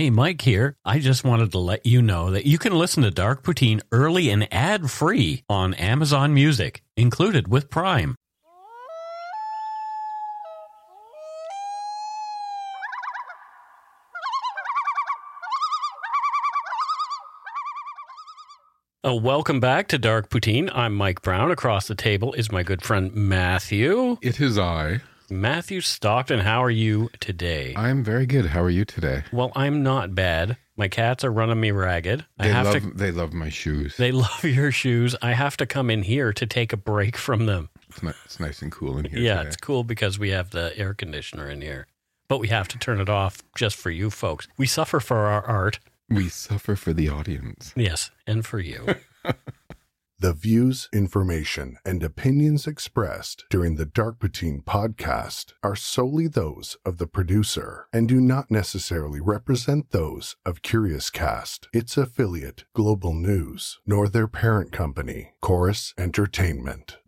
Hey, Mike here. I just wanted to let you know that you can listen to Dark Poutine early and ad-free on Amazon Music, included with Prime. Welcome back to Dark Poutine. I'm Mike Brown. Across the table is my good friend Matthew. It is I. Matthew Stockton, how are you today? I'm very good. How are you today? Well, I'm not bad. My cats are running me ragged. They love my shoes. They love your shoes. I have to come in here to take a break from them. It's nice and cool in here today. It's cool because we have the air conditioner in here. But we have to turn it off just for you folks. We suffer for our art. We suffer for the audience. Yes, and for you. The views, information, and opinions expressed during the Dark Poutine podcast are solely those of the producer and do not necessarily represent those of CuriousCast, its affiliate, Global News, nor their parent company, Chorus Entertainment.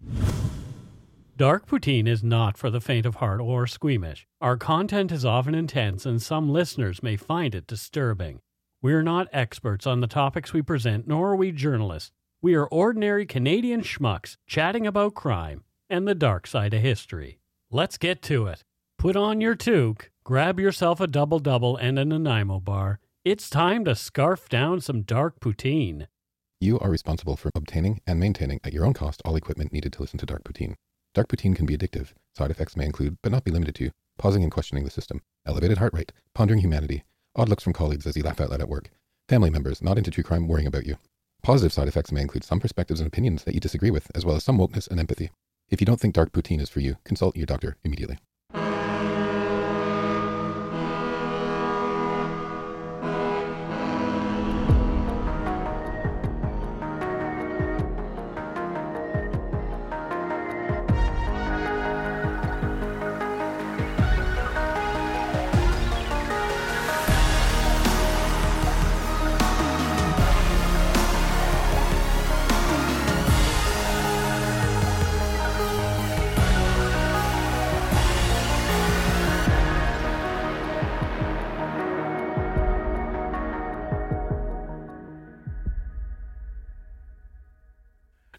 Dark Poutine is not for the faint of heart or squeamish. Our content is often intense and some listeners may find it disturbing. We're not experts on the topics we present, nor are we journalists. We are ordinary Canadian schmucks chatting about crime and the dark side of history. Let's get to it. Put on your toque, grab yourself a double-double and a Nanaimo bar. It's time to scarf down some Dark Poutine. You are responsible for obtaining and maintaining at your own cost all equipment needed to listen to Dark Poutine. Dark Poutine can be addictive. Side effects may include, but not be limited to, pausing and questioning the system, elevated heart rate, pondering humanity, odd looks from colleagues as you laugh out loud at work. Family members not into true crime worrying about you. Positive side effects may include some perspectives and opinions that you disagree with, as well as some wokeness and empathy. If you don't think Dark Poutine is for you, consult your doctor immediately.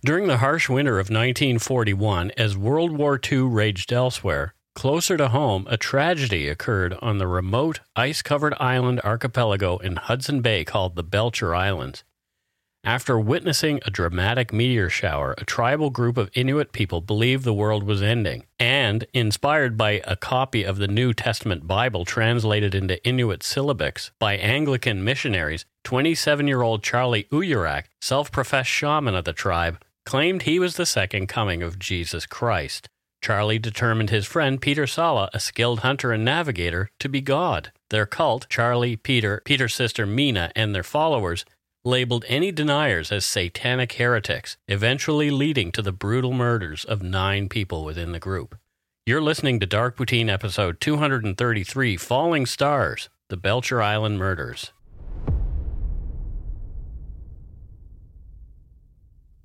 During the harsh winter of 1941, as World War II raged elsewhere, closer to home, a tragedy occurred on the remote, ice-covered island archipelago in Hudson Bay called the Belcher Islands. After witnessing a dramatic meteor shower, a tribal group of Inuit people believed the world was ending, and, inspired by a copy of the New Testament Bible translated into Inuit syllabics by Anglican missionaries, 27-year-old Charlie Ouyerak, self-professed shaman of the tribe, claimed he was the second coming of Jesus Christ. Charlie determined his friend Peter Sala, a skilled hunter and navigator, to be God. Their cult, Charlie, Peter, Peter's sister Mina, and their followers, labeled any deniers as satanic heretics, eventually leading to the brutal murders of 9 people within the group. You're listening to Dark Poutine episode 233, Falling Stars, The Belcher Island Murders.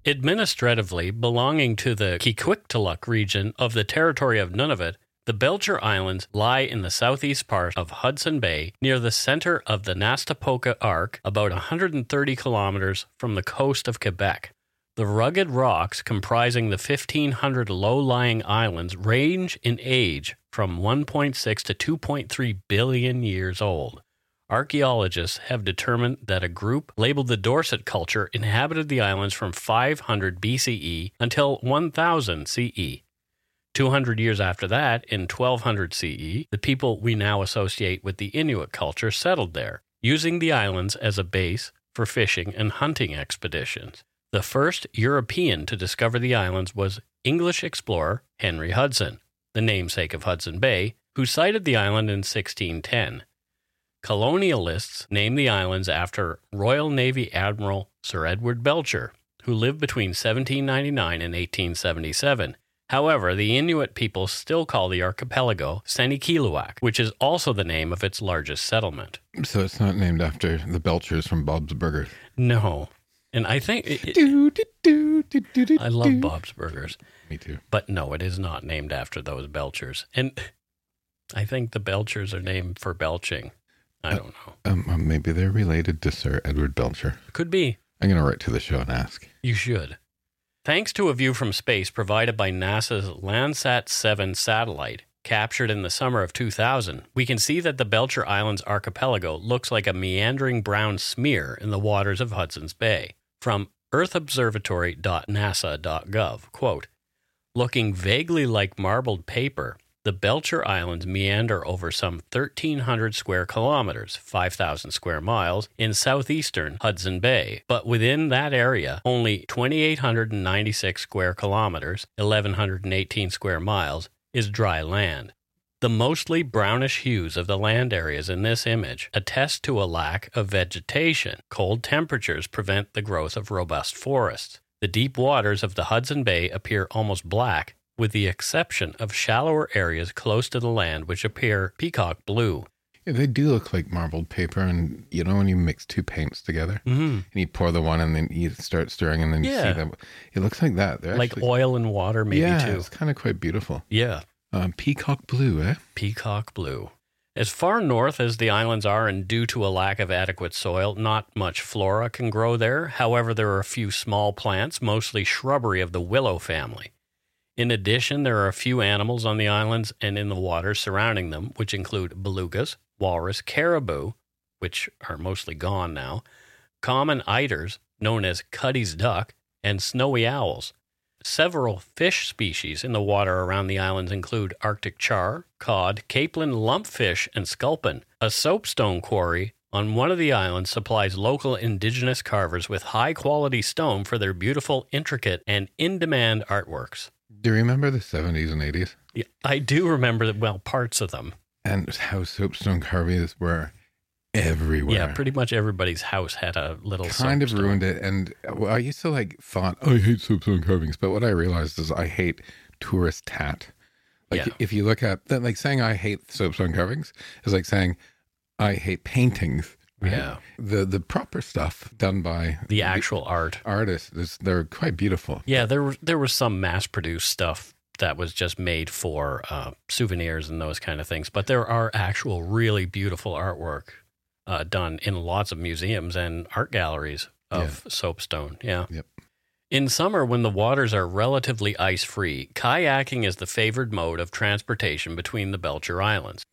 Administratively, belonging to the Qikiqtaaluk region of the territory of Nunavut, the Belcher Islands lie in the southeast part of Hudson Bay, near the center of the Nastapoka Arc, about 130 kilometers from the coast of Quebec. The rugged rocks comprising the 1,500 low-lying islands range in age from 1.6 to 2.3 billion years old. Archaeologists have determined that a group labeled the Dorset culture inhabited the islands from 500 BCE until 1000 CE. 200 years after that, in 1200 CE, the people we now associate with the Inuit culture settled there, using the islands as a base for fishing and hunting expeditions. The first European to discover the islands was English explorer Henry Hudson, the namesake of Hudson Bay, who sighted the island in 1610. Colonialists named the islands after Royal Navy Admiral Sir Edward Belcher, who lived between 1799 and 1877. However, the Inuit people still call the archipelago Sanikiluak, which is also the name of its largest settlement. So it's not named after the Belchers from Bob's Burgers? No. And I think... I love Bob's Burgers. Me too. But no, it is not named after those Belchers. And I think the Belchers are named for belching. I don't know. Maybe they're related to Sir Edward Belcher. Could be. I'm going to write to the show and ask. You should. Thanks to a view from space provided by NASA's Landsat 7 satellite, captured in the summer of 2000, we can see that the Belcher Islands archipelago looks like a meandering brown smear in the waters of Hudson's Bay. From earthobservatory.nasa.gov, quote, "Looking vaguely like marbled paper, the Belcher Islands meander over some 1,300 square kilometers, 5,000 square miles, in southeastern Hudson Bay, but within that area, only 2,896 square kilometers, 1,118 square miles, is dry land. The mostly brownish hues of the land areas in this image attest to a lack of vegetation. Cold temperatures prevent the growth of robust forests. The deep waters of the Hudson Bay appear almost black, with the exception of shallower areas close to the land which appear peacock blue." Yeah, they do look like marbled paper, and you know when you mix two paints together, and you pour the one and then you start stirring and then you see them. It looks like that. They're like actually, oil and water maybe too. Yeah, it's kind of quite beautiful. Yeah. Peacock blue, eh? Peacock blue. As far north as the islands are and due to a lack of adequate soil, not much flora can grow there. However, there are a few small plants, mostly shrubbery of the willow family. In addition, there are a few animals on the islands and in the waters surrounding them, which include belugas, walrus, caribou, which are mostly gone now, common eiders, known as Cuddy's duck, and snowy owls. Several fish species in the water around the islands include Arctic char, cod, capelin, lumpfish, and sculpin. A soapstone quarry on one of the islands supplies local indigenous carvers with high-quality stone for their beautiful, intricate, and in-demand artworks. Do you remember the 70s and 80s? Yeah, I do remember, well, parts of them. And how soapstone carvings were everywhere. Yeah, pretty much everybody's house had a little soapstone. Kind of ruined it. And well, I used to thought, oh, I hate soapstone carvings. But what I realized is I hate tourist tat. If you look at that, saying I hate soapstone carvings is like saying I hate paintings. Right? Yeah. The proper stuff done by the actual artists, they're quite beautiful. Yeah, there was some mass-produced stuff that was just made for souvenirs and those kind of things. But there are actual really beautiful artwork done in lots of museums and art galleries of soapstone. Yeah. Yep. In summer, when the waters are relatively ice-free, kayaking is the favored mode of transportation between the Belcher Islands.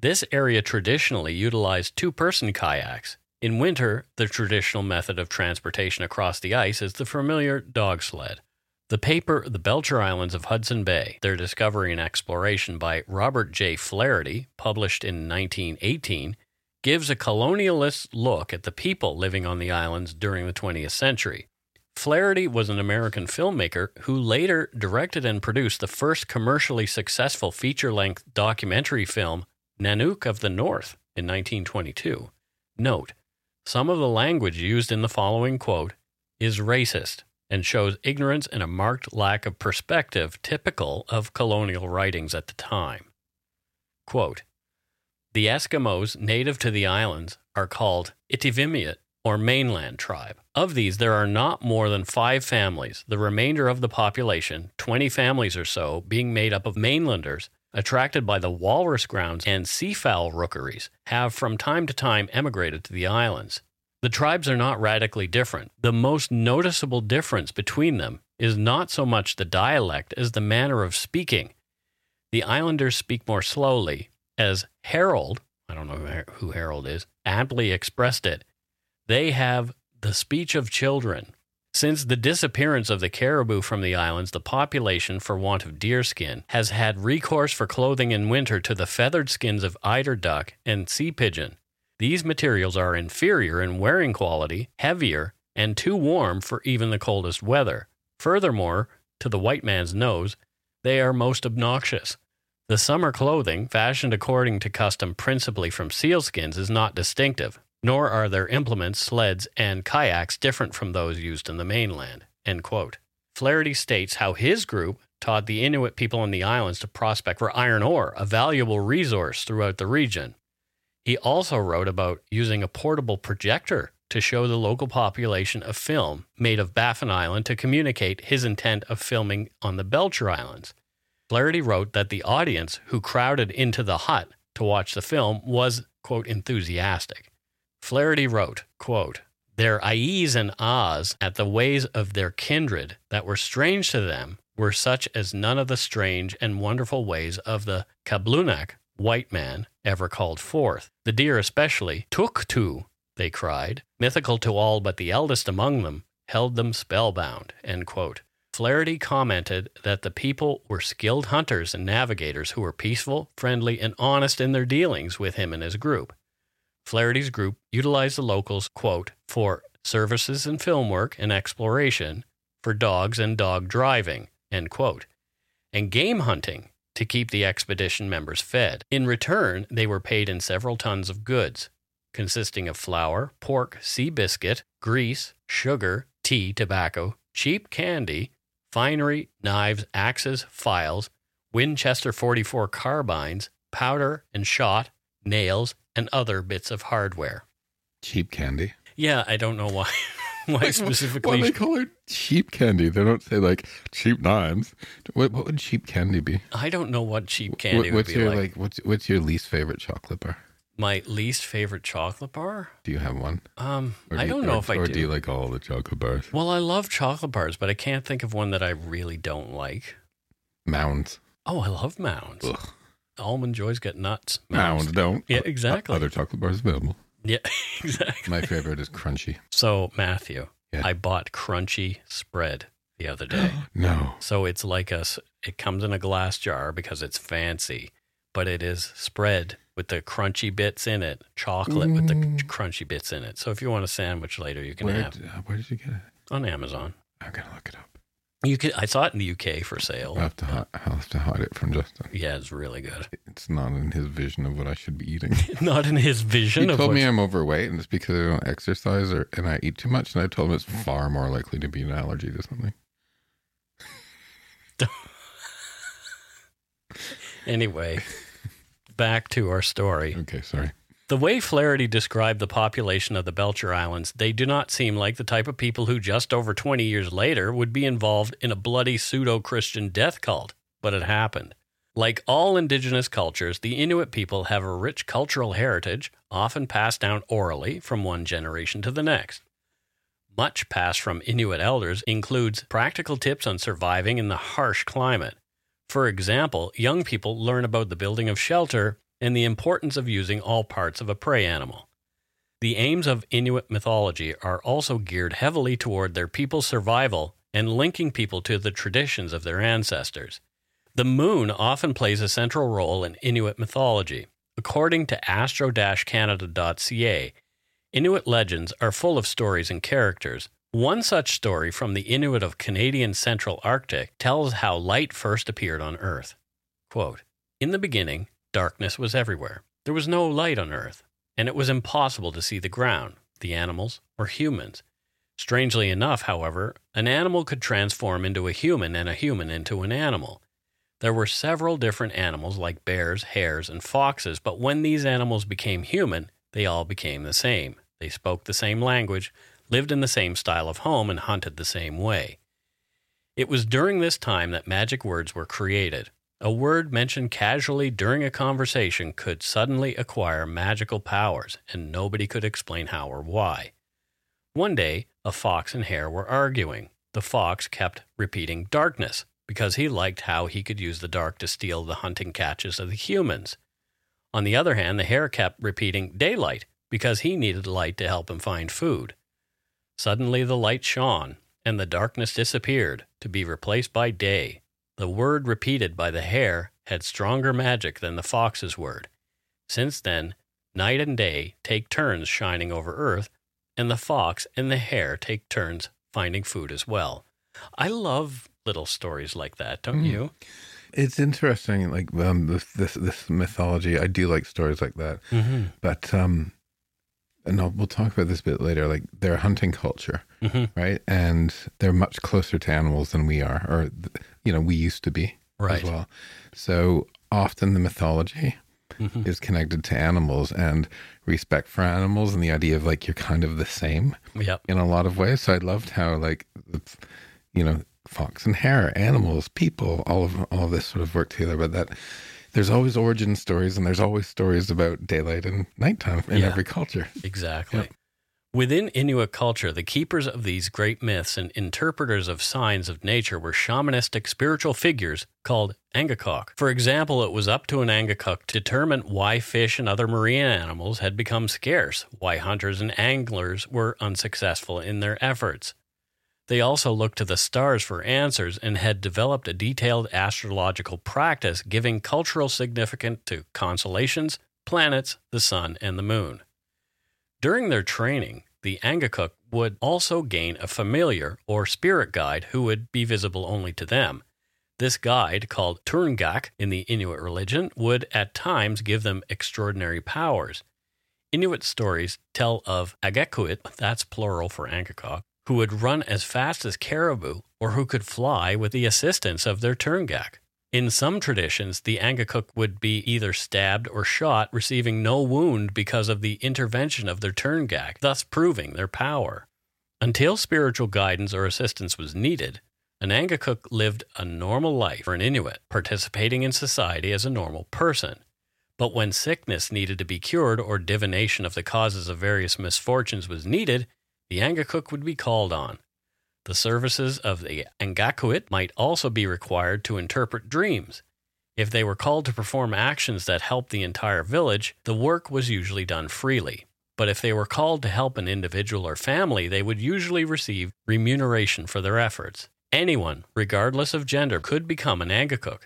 This area traditionally utilized two-person kayaks. In winter, the traditional method of transportation across the ice is the familiar dog sled. The paper, The Belcher Islands of Hudson Bay, Their Discovery and Exploration by Robert J. Flaherty, published in 1918, gives a colonialist look at the people living on the islands during the 20th century. Flaherty was an American filmmaker who later directed and produced the first commercially successful feature-length documentary film, Nanook of the North, in 1922. Note, some of the language used in the following quote is racist and shows ignorance and a marked lack of perspective typical of colonial writings at the time. Quote, "The Eskimos native to the islands are called Itivimiut, or mainland tribe. Of these, there are not more than 5 families, the remainder of the population, 20 families or so, being made up of mainlanders, attracted by the walrus grounds and seafowl rookeries, have from time to time emigrated to the islands. The tribes are not radically different. The most noticeable difference between them is not so much the dialect as the manner of speaking. The islanders speak more slowly, as Harold," I don't know who Harold is, "aptly expressed it. They have the speech of children. Since the disappearance of the caribou from the islands, the population, for want of deerskin, has had recourse for clothing in winter to the feathered skins of eider duck and sea pigeon. These materials are inferior in wearing quality, heavier, and too warm for even the coldest weather. Furthermore, to the white man's nose, they are most obnoxious. The summer clothing, fashioned according to custom principally from sealskins, is not distinctive. Nor are their implements, sleds, and kayaks different from those used in the mainland." End quote. Flaherty states how his group taught the Inuit people on the islands to prospect for iron ore, a valuable resource throughout the region. He also wrote about using a portable projector to show the local population a film made of Baffin Island to communicate his intent of filming on the Belcher Islands. Flaherty wrote that the audience who crowded into the hut to watch the film was quote, enthusiastic. Flaherty wrote, quote, "Their ayes and ahs at the ways of their kindred that were strange to them were such as none of the strange and wonderful ways of the Kablunak white man ever called forth. The deer especially, Tuktu, they cried, mythical to all but the eldest among them, held them spellbound," end quote. Flaherty commented that the people were skilled hunters and navigators who were peaceful, friendly, and honest in their dealings with him and his group. Flaherty's group utilized the locals, quote, "for services in film work and exploration, for dogs and dog driving," end quote, and game hunting to keep the expedition members fed. In return, they were paid in several tons of goods, consisting of flour, pork, sea biscuit, grease, sugar, tea, tobacco, cheap candy, finery, knives, axes, files, Winchester 44 carbines, powder and shot, nails, and other bits of hardware. Cheap candy? Yeah, I don't know why. Why specifically? Why they call it cheap candy? They don't say, like, cheap knives. What would cheap candy be? I don't know what cheap candy would be like. What's your least favorite chocolate bar? My least favorite chocolate bar? Do you have one? I don't know if I do. Or do you like all the chocolate bars? Well, I love chocolate bars, but I can't think of one that I really don't like. Mounds. Oh, I love Mounds. Ugh. Almond Joy's got nuts. Mounds don't. Yeah, exactly. Other chocolate bars available. Yeah, exactly. My favorite is Crunchy. So, Matthew, yeah. I bought Crunchy Spread the other day. No. So it's like it comes in a glass jar because it's fancy, but it is spread with the crunchy bits in it, chocolate with the crunchy bits in it. So if you want a sandwich later, you can have it. Where did you get it? On Amazon. I'm going to look it up. I saw it in the UK for sale. I'll have to hide it from Justin. Yeah, it's really good. It's not in his vision of what I should be eating. Not in his vision of what... He told me I'm overweight, and it's because I don't exercise and I eat too much, and I told him it's far more likely to be an allergy to something. Anyway, back to our story. Okay, sorry. The way Flaherty described the population of the Belcher Islands, they do not seem like the type of people who just over 20 years later would be involved in a bloody pseudo-Christian death cult, but it happened. Like all indigenous cultures, the Inuit people have a rich cultural heritage, often passed down orally from one generation to the next. Much passed from Inuit elders includes practical tips on surviving in the harsh climate. For example, young people learn about the building of shelter and the importance of using all parts of a prey animal. The aims of Inuit mythology are also geared heavily toward their people's survival and linking people to the traditions of their ancestors. The moon often plays a central role in Inuit mythology. According to astro-canada.ca, Inuit legends are full of stories and characters. One such story from the Inuit of Canadian Central Arctic tells how light first appeared on Earth. Quote, "In the beginning, darkness was everywhere. There was no light on Earth, and it was impossible to see the ground, the animals, or humans. Strangely enough, however, an animal could transform into a human and a human into an animal. There were several different animals like bears, hares, and foxes, but when these animals became human, they all became the same. They spoke the same language, lived in the same style of home, and hunted the same way. It was during this time that magic words were created. A word mentioned casually during a conversation could suddenly acquire magical powers, and nobody could explain how or why. One day, a fox and hare were arguing. The fox kept repeating darkness because he liked how he could use the dark to steal the hunting catches of the humans. On the other hand, the hare kept repeating daylight because he needed light to help him find food. Suddenly the light shone, and the darkness disappeared to be replaced by day. The word repeated by the hare had stronger magic than the fox's word. Since then, night and day take turns shining over Earth, and the fox and the hare take turns finding food as well." I love little stories like that, don't you? It's interesting, like this mythology. I do like stories like that, but we'll talk about this a bit later. Like their hunting culture, right? And they're much closer to animals than we are, or we used to be as well. So often the mythology is connected to animals and respect for animals and the idea of like you're kind of the same in a lot of ways. So I loved how like fox and hare, animals, people, all of this sort of work together. But that there's always origin stories and there's always stories about daylight and nighttime in every culture. Exactly. Yep. Within Inuit culture, the keepers of these great myths and interpreters of signs of nature were shamanistic spiritual figures called Angakkuq. For example, it was up to an Angakkuq to determine why fish and other marine animals had become scarce, why hunters and anglers were unsuccessful in their efforts. They also looked to the stars for answers and had developed a detailed astrological practice giving cultural significance to constellations, planets, the sun, and the moon. During their training, the Angakkuq would also gain a familiar or spirit guide who would be visible only to them. This guide, called Turngak in the Inuit religion, would at times give them extraordinary powers. Inuit stories tell of Angakkuit, that's plural for Angakkuq, who would run as fast as caribou or who could fly with the assistance of their Turngak. In some traditions, the Angakkuq would be either stabbed or shot, receiving no wound because of the intervention of their Turngak, thus proving their power. Until spiritual guidance or assistance was needed, an Angakkuq lived a normal life for an Inuit, participating in society as a normal person. But when sickness needed to be cured or divination of the causes of various misfortunes was needed, the Angakkuq would be called on. The services of the Angakkuit might also be required to interpret dreams. If they were called to perform actions that helped the entire village, the work was usually done freely. But if they were called to help an individual or family, they would usually receive remuneration for their efforts. Anyone, regardless of gender, could become an Angakkuq.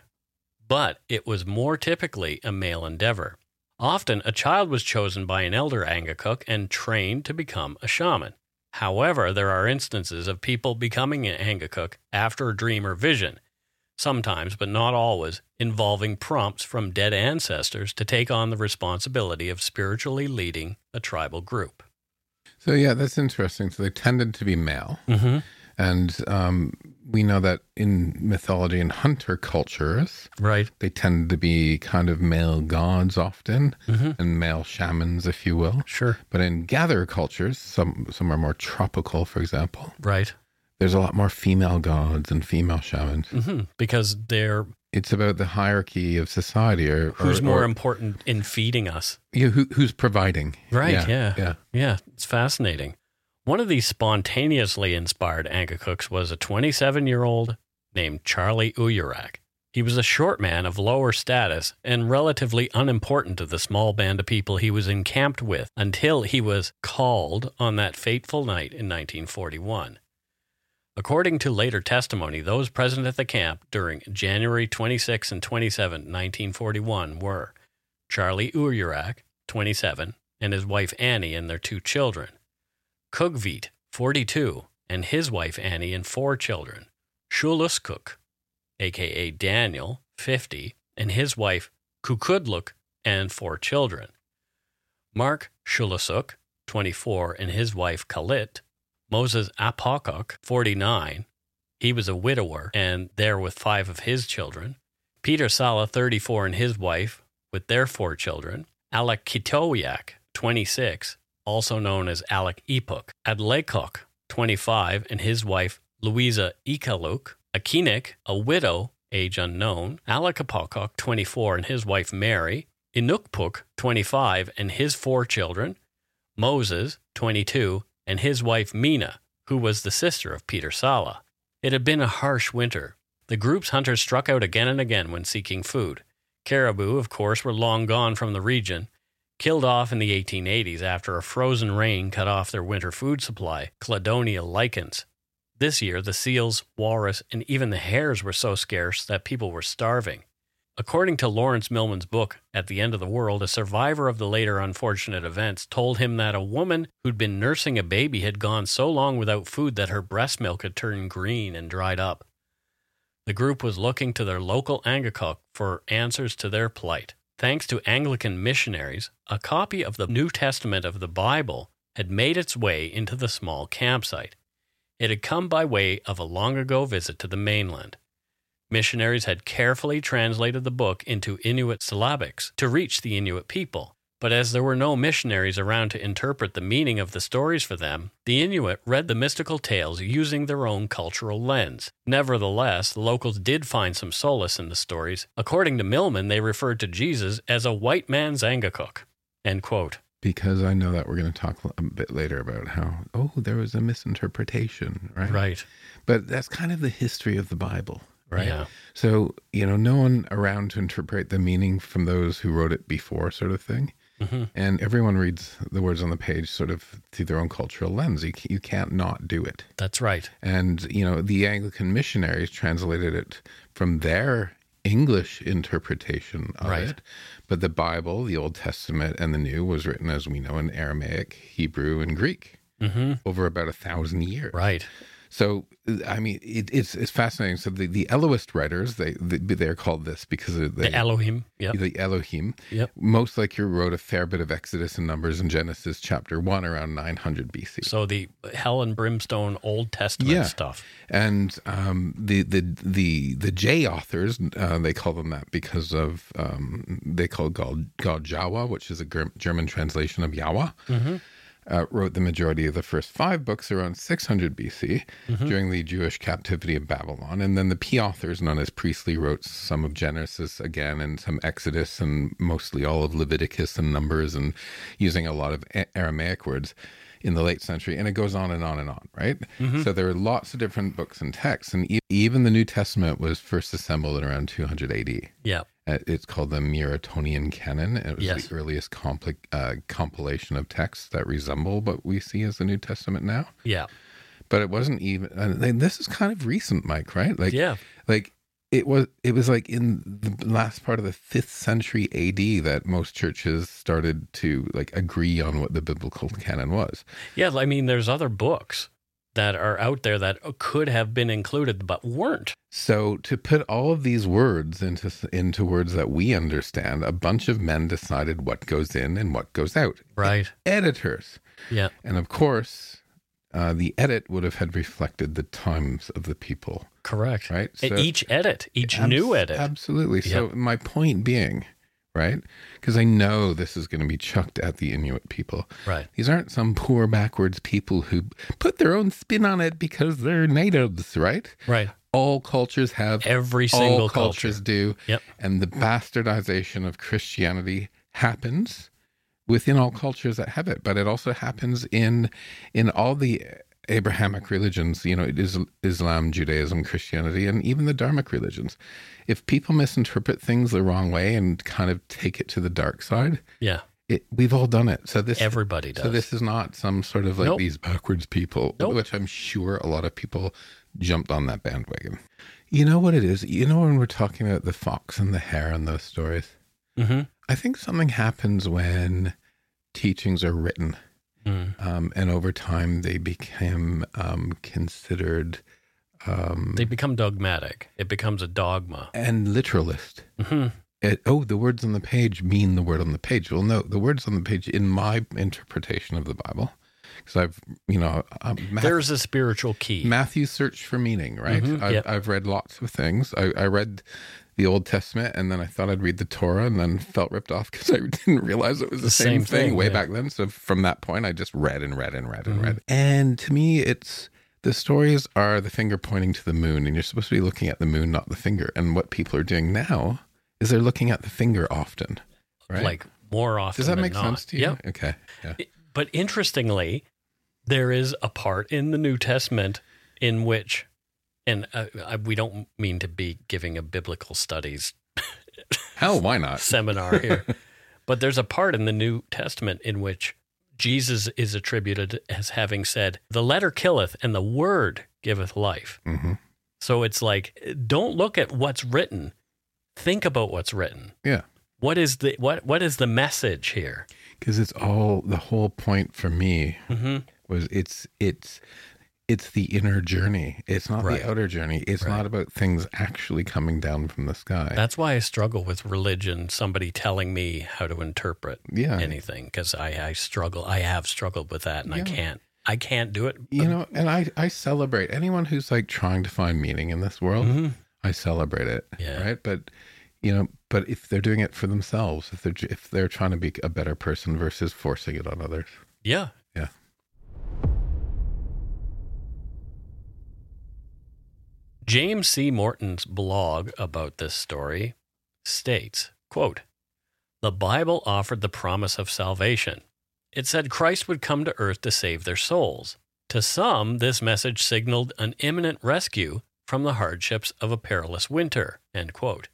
But it was more typically a male endeavor. Often, a child was chosen by an elder Angakkuq and trained to become a shaman. However, there are instances of people becoming an Angakkuq after a dream or vision, sometimes but not always, involving prompts from dead ancestors to take on the responsibility of spiritually leading a tribal group. So yeah, that's interesting. So they tended to be male. Mm-hmm. And we know that in mythology and hunter cultures, right, they tend to be kind of male gods often, mm-hmm, and male shamans, if you will. Sure. But in gatherer cultures, some are more tropical, for example. Right. There's a lot more female gods and female shamans. Mm-hmm. Because they're... It's about the hierarchy of society. Who's more important in feeding us. Yeah, who's providing. Right, yeah. It's fascinating. One of these spontaneously inspired Angakkuqs was a 27-year-old named Charlie Ouyerak. He was a short man of lower status and relatively unimportant to the small band of people he was encamped with until he was called on that fateful night in 1941. According to later testimony, those present at the camp during January 26 and 27, 1941 were Charlie Ouyerak, 27, and his wife Annie and their two children, Kugvit, 42, and his wife Annie and four children, Shuluskuk, a.k.a. Daniel, 50, and his wife Kukudluk, and four children, Mark Shulusuk, 24, and his wife Kalit, Moses Apaqoq, 49, he was a widower and there with five of his children, Peter Sala, 34, and his wife with their four children, Alec Katuyak, 26, also known as Alec Apaqoq, Adlaykok, 25, and his wife Louisa Qikiqtaaluk, Akeenik, a widow, age unknown, Alec Apaqoq, 24, and his wife Mary, Inukpuk, 25, and his four children, Moses, 22, and his wife Mina, who was the sister of Peter Sala. It had been a harsh winter. The group's hunters struck out again and again when seeking food. Caribou, of course, were long gone from the region, killed off in the 1880s after a frozen rain cut off their winter food supply, cladonia lichens. This year, the seals, walrus, and even the hares were so scarce that people were starving. According to Lawrence Millman's book, At the End of the World, a survivor of the later unfortunate events told him that a woman who'd been nursing a baby had gone so long without food that her breast milk had turned green and dried up. The group was looking to their local Angakkuq for answers to their plight. Thanks to Anglican missionaries, a copy of the New Testament of the Bible had made its way into the small campsite. It had come by way of a long-ago visit to the mainland. Missionaries had carefully translated the book into Inuit syllabics to reach the Inuit people. But as there were no missionaries around to interpret the meaning of the stories for them, the Inuit read the mystical tales using their own cultural lens. Nevertheless, the locals did find some solace in the stories. According to Millman, they referred to Jesus as a white man's Angakkuq. End quote. Because I know that we're going to talk a bit later about how, there was a misinterpretation, right? Right. But that's kind of the history of the Bible, right? Yeah. So, no one around to interpret the meaning from those who wrote it before, sort of thing. Mm-hmm. And everyone reads the words on the page sort of through their own cultural lens. You can't not do it. That's right. And, the Anglican missionaries translated it from their English interpretation of it. But the Bible, the Old Testament and the New, was written, as we know, in Aramaic, Hebrew, and Greek over about 1,000 years. Right. So, it's fascinating. So the Eloist writers, they're called this because of the Elohim. Yep. The Elohim. Yep. Most likely wrote a fair bit of Exodus and Numbers and Genesis chapter 1 around 900 BC. So the hell and brimstone Old Testament stuff. And the J authors, they call them that because of, they call God Jawa, which is a German translation of Yahweh. Mm-hmm. Wrote the majority of the first 5 books around 600 BC during the Jewish captivity of Babylon. And then the P authors, known as Priestley, wrote some of Genesis again and some Exodus and mostly all of Leviticus and Numbers and using a lot of Aramaic words in the late century. And it goes on and on and on, right? Mm-hmm. So there are lots of different books and texts. And even the New Testament was first assembled at around 200 AD. Yeah. It's called the Muratonian Canon. It was the earliest compilation of texts that resemble what we see as the New Testament now. Yeah. But it wasn't even... And this is kind of recent, Mike, right? It was like in the last part of the 5th century AD that most churches started to agree on what the biblical canon was. Yeah, there's other books that are out there that could have been included but weren't. So to put all of these words into words that we understand, a bunch of men decided what goes in and what goes out. Right. Editors. Yeah. And of course, the edit would have had reflected the times of the people. Correct. Right? So each edit, new edit. Absolutely. So my point being, right? Because I know this is going to be chucked at the Inuit people. Right. These aren't some poor backwards people who put their own spin on it because they're natives, right? Right. All cultures have. Every single all cultures do. Yep. And the bastardization of Christianity happens within all cultures that have it, but it also happens in all the Abrahamic religions, it is Islam, Judaism, Christianity, and even the Dharmic religions. If people misinterpret things the wrong way and kind of take it to the dark side, we've all done it. So everybody does. So this is not some sort of these backwards people, which I'm sure a lot of people jumped on that bandwagon. You know what it is? When we're talking about the fox and the hare and those stories, I think something happens when teachings are written. And over time, they became considered... they become dogmatic. It becomes a dogma. And literalist. Mm-hmm. The words on the page mean the word on the page. Well, no, the words on the page, in my interpretation of the Bible, because I've, there's a spiritual key. Matthew's search for meaning, right? Mm-hmm. I've read lots of things. I read the Old Testament, and then I thought I'd read the Torah, and then felt ripped off because I didn't realize it was the same thing way back then. So from that point, I just read and read. And to me, it's the stories are the finger pointing to the moon, and you're supposed to be looking at the moon, not the finger. And what people are doing now is they're looking at the finger often, right? More often. Does that make sense to you? Yeah. Okay. Yeah. But interestingly, there is a part in the New Testament in which... And we don't mean to be giving a biblical studies hell, why not? seminar here. But there's a part in the New Testament in which Jesus is attributed as having said, the letter killeth and the word giveth life. Mm-hmm. So it's don't look at what's written. Think about what's written. Yeah. What is the what is the message here? Because it's all, the whole point for me was it's the inner journey. It's not the outer journey. It's not about things actually coming down from the sky. That's why I struggle with religion, somebody telling me how to interpret anything, because I struggle. I have struggled with that, and I can't do it. And I celebrate anyone who's trying to find meaning in this world. I celebrate it, right? But But if they're doing it for themselves, if they're trying to be a better person versus forcing it on others. Yeah. Yeah. James C. Morton's blog about this story states, quote, "The Bible offered the promise of salvation. It said Christ would come to earth to save their souls. To some, this message signaled an imminent rescue from the hardships of a perilous winter," end quote.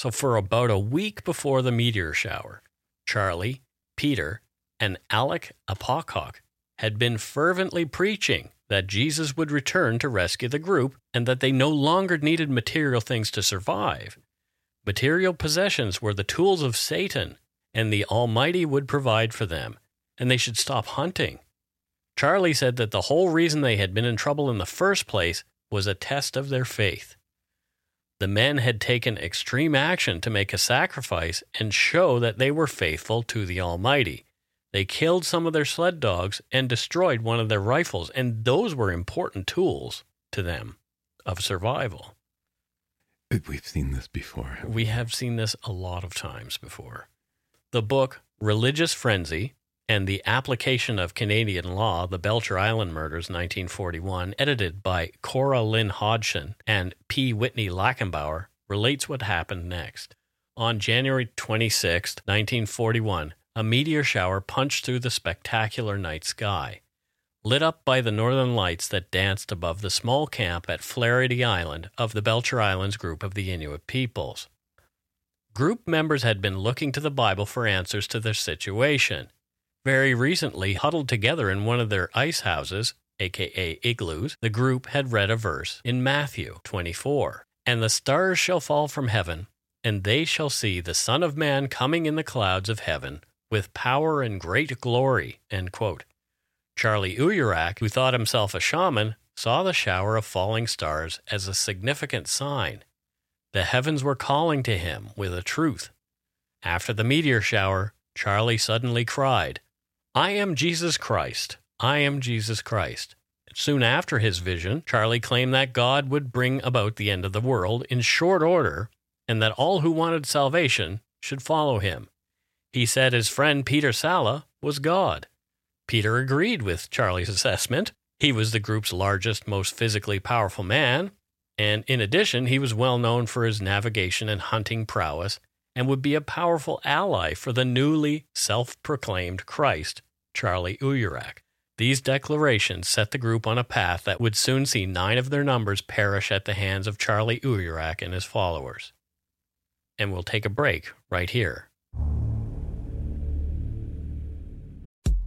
So for about a week before the meteor shower, Charlie, Peter, and Alec Apaqoq had been fervently preaching that Jesus would return to rescue the group and that they no longer needed material things to survive. Material possessions were the tools of Satan, and the Almighty would provide for them, and they should stop hunting. Charlie said that the whole reason they had been in trouble in the first place was a test of their faith. The men had taken extreme action to make a sacrifice and show that they were faithful to the Almighty. They killed some of their sled dogs and destroyed one of their rifles, and those were important tools to them of survival. We've seen this before. We have seen this a lot of times before. The book Religious Frenzy and the Application of Canadian Law, The Belcher Island Murders, 1941, edited by Cora Lynn Hodgson and P. Whitney Lachenbauer, relates what happened next. On January 26, 1941, a meteor shower punched through the spectacular night sky, lit up by the northern lights that danced above the small camp at Flaherty Island of the Belcher Islands group of the Inuit peoples. Group members had been looking to the Bible for answers to their situation. Very recently, huddled together in one of their ice houses, aka igloos, the group had read a verse in Matthew 24, "And the stars shall fall from heaven, and they shall see the Son of Man coming in the clouds of heaven with power and great glory," end quote. Charlie Ouyerak, who thought himself a shaman, saw the shower of falling stars as a significant sign. The heavens were calling to him with a truth. After the meteor shower, Charlie suddenly cried, "I am Jesus Christ. I am Jesus Christ." Soon after his vision, Charlie claimed that God would bring about the end of the world in short order and that all who wanted salvation should follow him. He said his friend Peter Sala was God. Peter agreed with Charlie's assessment. He was the group's largest, most physically powerful man, and in addition, he was well known for his navigation and hunting prowess and would be a powerful ally for the newly self-proclaimed Christ, Charlie Ouyerak. These declarations set the group on a path that would soon see 9 of their numbers perish at the hands of Charlie Ouyerak and his followers. And we'll take a break right here.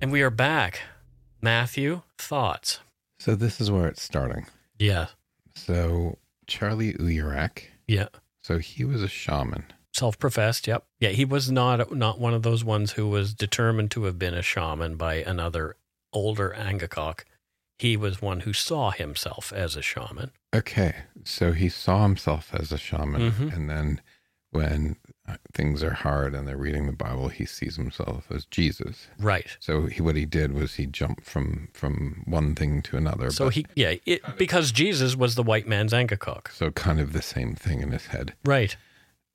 And we are back. Matthew, thoughts? So this is where it's starting. Yeah. So Charlie Ouyerak. Yeah. So he was a shaman. Self-professed, yep. Yeah, he was not one of those ones who was determined to have been a shaman by another older Angakkuq. He was one who saw himself as a shaman. Okay. So he saw himself as a shaman. Mm-hmm. And then when things are hard and they're reading the Bible, he sees himself as Jesus. Right. So what he did was he jumped from one thing to another. So because Jesus was the white man's Angakkuq. So kind of the same thing in his head. Right.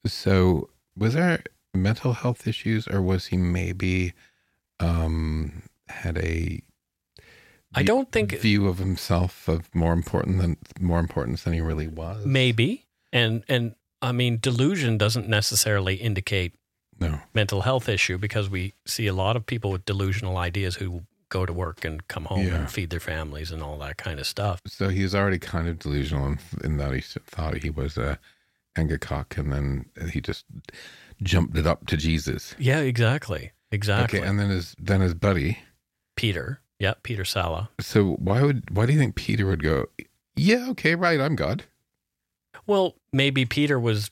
So was there mental health issues, or was he maybe had a view of himself of more importance than he really was? Maybe. And I mean, delusion doesn't necessarily indicate mental health issue, because we see a lot of people with delusional ideas who go to work and come home and feed their families and all that kind of stuff. So he was already kind of delusional in that he thought he was a Angakkuq, and then he just jumped it up to Jesus. Yeah, exactly. Okay, and then his buddy Peter. Yeah, Peter Sala. So why do you think Peter would go, yeah, okay, right, I'm God? Well, maybe Peter was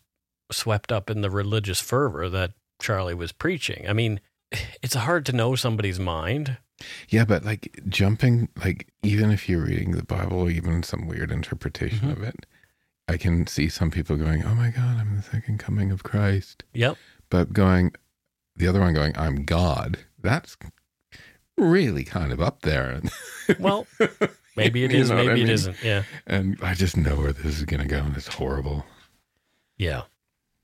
swept up in the religious fervor that Charlie was preaching. I mean, it's hard to know somebody's mind. Yeah, but like jumping, like even if you're reading the Bible or even some weird interpretation mm-hmm. of it, I can see some people going, oh my God, I'm the second coming of Christ. Yep. But going, the other one going, I'm God. That's really kind of up there. Well, maybe it is, you know, maybe it isn't. Yeah. And I just know where this is going to go, and it's horrible. Yeah.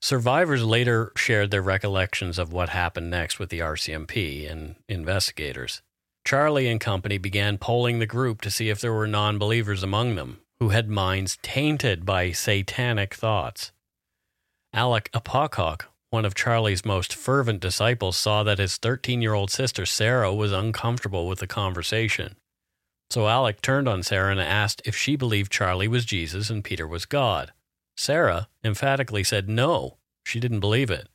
Survivors later shared their recollections of what happened next with the RCMP and investigators. Charlie and company began polling the group to see if there were non-believers among them who had minds tainted by satanic thoughts. Alec Apaqoq, one of Charlie's most fervent disciples, saw that his 13-year-old sister Sarah was uncomfortable with the conversation. So Alec turned on Sarah and asked if she believed Charlie was Jesus and Peter was God. Sarah emphatically said no, she didn't believe it.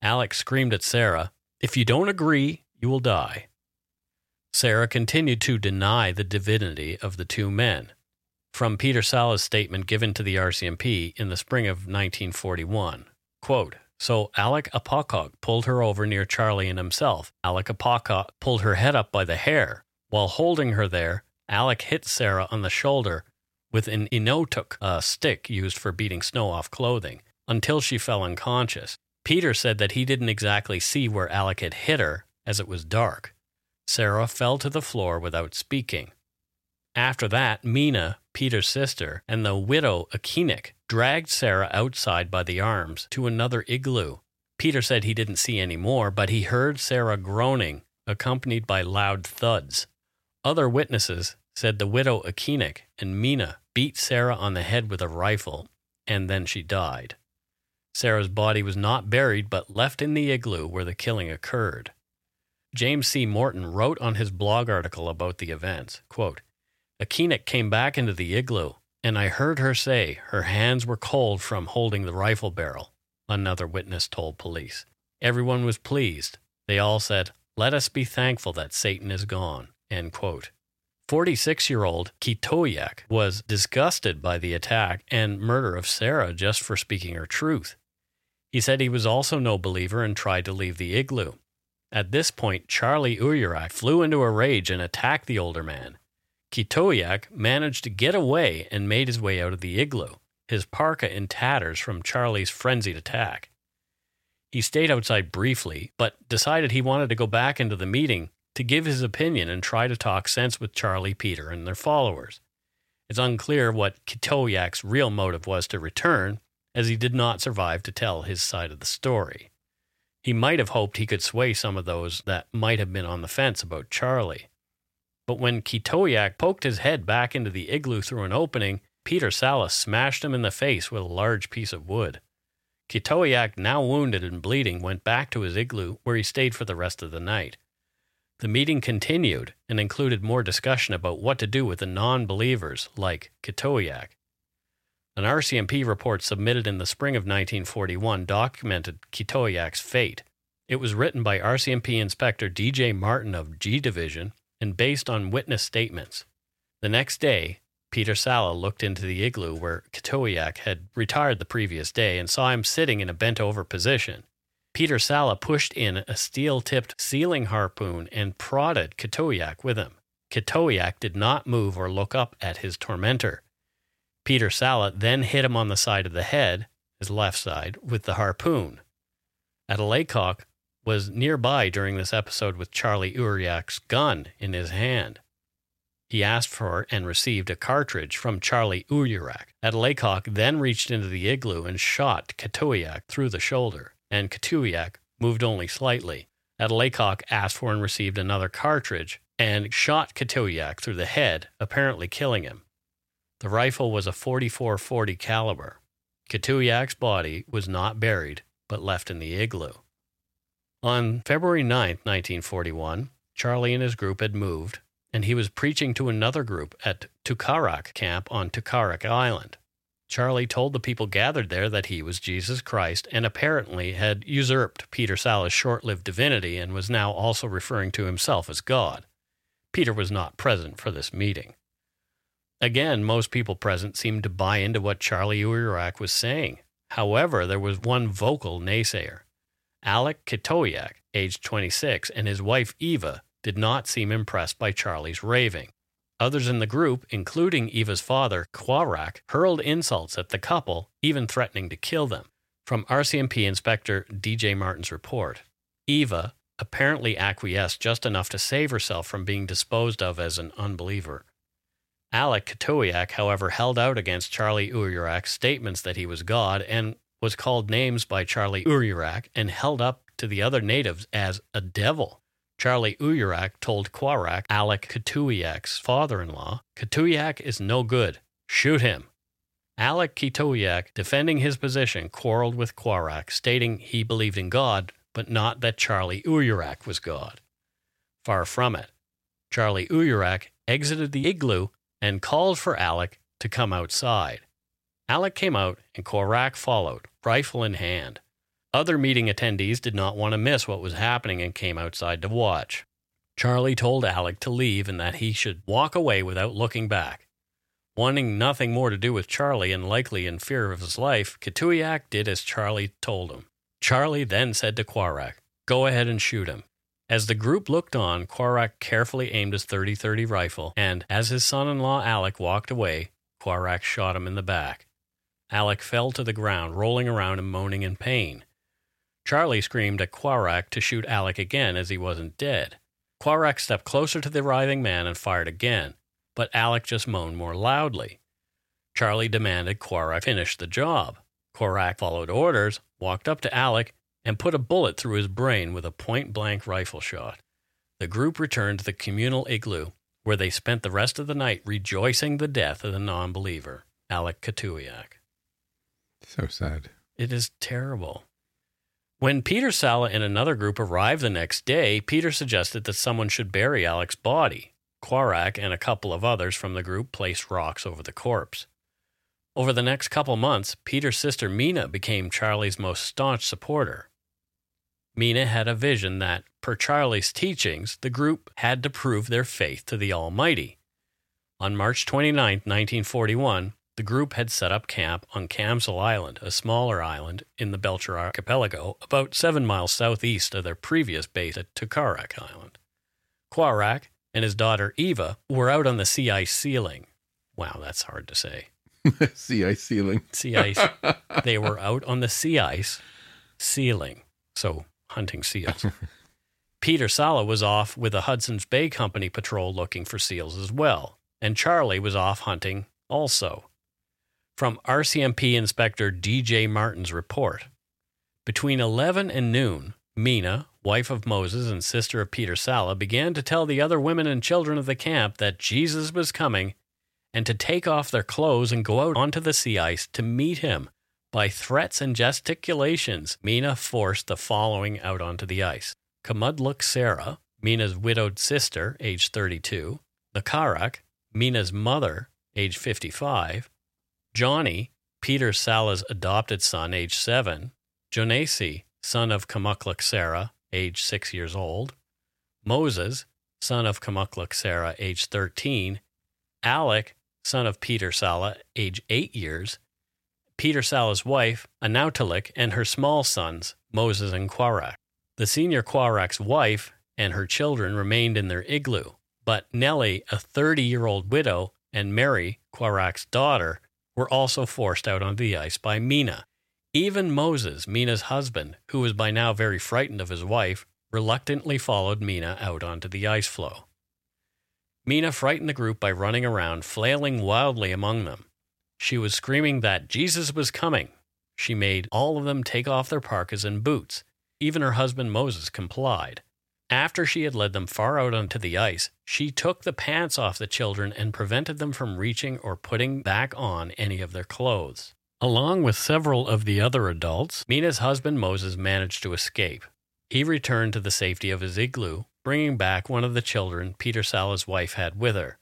Alec screamed at Sarah, "If you don't agree, you will die." Sarah continued to deny the divinity of the two men. From Peter Sala's statement given to the RCMP in the spring of 1941, quote, "So Alec Apaqoq pulled her over near Charlie and himself. Alec Apaqoq pulled her head up by the hair. While holding her there, Alec hit Sarah on the shoulder with an Anautalik, a stick used for beating snow off clothing, until she fell unconscious. Peter said that he didn't exactly see where Alec had hit her, as it was dark. Sarah fell to the floor without speaking. After that, Mina, Peter's sister, and the widow Akeenik dragged Sarah outside by the arms to another igloo. Peter said he didn't see any more, but he heard Sarah groaning, accompanied by loud thuds. Other witnesses said the widow Akeenik and Mina beat Sarah on the head with a rifle, and then she died. Sarah's body was not buried, but left in the igloo where the killing occurred." James C. Morton wrote on his blog article about the events, quote, "Akeenik came back into the igloo, and I heard her say her hands were cold from holding the rifle barrel," another witness told police. "Everyone was pleased. They all said, 'Let us be thankful that Satan is gone,'" end quote. 46-year-old Katuyak was disgusted by the attack and murder of Sarah just for speaking her truth. He said he was also no believer and tried to leave the igloo. At this point, Charlie Ouyerak flew into a rage and attacked the older man. Katuyak managed to get away and made his way out of the igloo, his parka in tatters from Charlie's frenzied attack. He stayed outside briefly, but decided he wanted to go back into the meeting to give his opinion and try to talk sense with Charlie, Peter, and their followers. It's unclear what Katoyak's real motive was to return, as he did not survive to tell his side of the story. He might have hoped he could sway some of those that might have been on the fence about Charlie. But when Katuyak poked his head back into the igloo through an opening, Peter Sala smashed him in the face with a large piece of wood. Katuyak, now wounded and bleeding, went back to his igloo, where he stayed for the rest of the night. The meeting continued and included more discussion about what to do with the non-believers like Katuyak. An RCMP report submitted in the spring of 1941 documented Katoyak's fate. It was written by RCMP Inspector D.J. Martin of G Division and based on witness statements. The next day, Peter Sala looked into the igloo where Katuyak had retired the previous day and saw him sitting in a bent-over position. Peter Sala pushed in a steel-tipped sealing harpoon and prodded Katuyak with him. Katuyak did not move or look up at his tormentor. Peter Sala then hit him on the side of the head, his left side, with the harpoon. Adlaykok was nearby during this episode with Charlie Ouyerak's gun in his hand. He asked for and received a cartridge from Charlie Ouyerak. Adlaykok then reached into the igloo and shot Katuyak through the shoulder, and Katuyak moved only slightly. Adlaykok asked for and received another cartridge and shot Katuyak through the head, apparently killing him. The rifle was a .44-40 caliber. Katuyak's body was not buried, but left in the igloo. On February 9, 1941, Charlie and his group had moved, and he was preaching to another group at Tukarak camp on Tukarak Island. Charlie told the people gathered there that he was Jesus Christ and apparently had usurped Peter Sala's short-lived divinity and was now also referring to himself as God. Peter was not present for this meeting. Again, most people present seemed to buy into what Charlie Ouyerak was saying. However, there was one vocal naysayer. Alec Katuyak, aged 26, and his wife Eva did not seem impressed by Charlie's raving. Others in the group, including Eva's father, Qwarak, hurled insults at the couple, even threatening to kill them. From RCMP Inspector D.J. Martin's report, Eva apparently acquiesced just enough to save herself from being disposed of as an unbeliever. Alec Katuyak, however, held out against Charlie Ouyerak's statements that he was God and was called names by Charlie Ouyerak and held up to the other natives as a devil. Charlie Ouyerak told Qwarak, Alec Katuyak's father-in-law, "Katuyak is no good. Shoot him." Alec Katuyak, defending his position, quarreled with Qwarak, stating he believed in God, but not that Charlie Ouyerak was God. Far from it. Charlie Ouyerak exited the igloo and called for Alec to come outside. Alec came out and Qwarak followed, rifle in hand. Other meeting attendees did not want to miss what was happening and came outside to watch. Charlie told Alec to leave and that he should walk away without looking back. Wanting nothing more to do with Charlie and likely in fear of his life, Katuyak did as Charlie told him. Charlie then said to Qwarak, "Go ahead and shoot him." As the group looked on, Qwarak carefully aimed his .30-30 rifle, and as his son-in-law Alec walked away, Qwarak shot him in the back. Alec fell to the ground, rolling around and moaning in pain. Charlie screamed at Qwarak to shoot Alec again as he wasn't dead. Qwarak stepped closer to the writhing man and fired again, but Alec just moaned more loudly. Charlie demanded Qwarak finish the job. Qwarak followed orders, walked up to Alec, and put a bullet through his brain with a point-blank rifle shot. The group returned to the communal igloo, where they spent the rest of the night rejoicing the death of the non-believer, Alec Katuyak. So sad. It is terrible. When Peter Sala and another group arrived the next day, Peter suggested that someone should bury Alec's body. Qwarak and a couple of others from the group placed rocks over the corpse. Over the next couple months, Peter's sister Mina became Charlie's most staunch supporter. Mina had a vision that, per Charlie's teachings, the group had to prove their faith to the Almighty. On March 29, 1941, the group had set up camp on Kamsel Island, a smaller island in the Belcher Archipelago, about 7 miles southeast of their previous base at Tukarak Island. Qwarak and his daughter Eva were out on the sea ice sealing. Wow, that's hard to say. Sea ice sealing. Sea ice. They were out on the sea ice sealing, so hunting seals. Peter Sala was off with a Hudson Bay Company patrol looking for seals as well, and Charlie was off hunting also. From RCMP Inspector D.J. Martin's report, between 11 and noon, Mina, wife of Moses and sister of Peter Sala, began to tell the other women and children of the camp that Jesus was coming and to take off their clothes and go out onto the sea ice to meet him. By threats and gesticulations, Mina forced the following out onto the ice: Qumaluk Sarah, Mina's widowed sister, age 32, Nakarak, Mina's mother, age 55, Johnny, Peter Sala's adopted son, age 7, Janasi, son of Qumaluk Sarah, age 6 years old, Moses, son of Qumaluk Sarah, age 13, Alec, son of Peter Sala, age 8 years, Peter Sala's wife, Anautalik, and her small sons, Moses and Qwarak. The senior Quarak's wife and her children remained in their igloo, but Nellie, a 30-year-old widow, and Mary, Quarak's daughter, were also forced out on the ice by Mina. Even Moses, Mina's husband, who was by now very frightened of his wife, reluctantly followed Mina out onto the ice floe. Mina frightened the group by running around, flailing wildly among them. She was screaming that Jesus was coming. She made all of them take off their parkas and boots. Even her husband Moses complied. After she had led them far out onto the ice, she took the pants off the children and prevented them from reaching or putting back on any of their clothes. Along with several of the other adults, Mina's husband Moses managed to escape. He returned to the safety of his igloo, bringing back one of the children Peter Sala's wife had with her.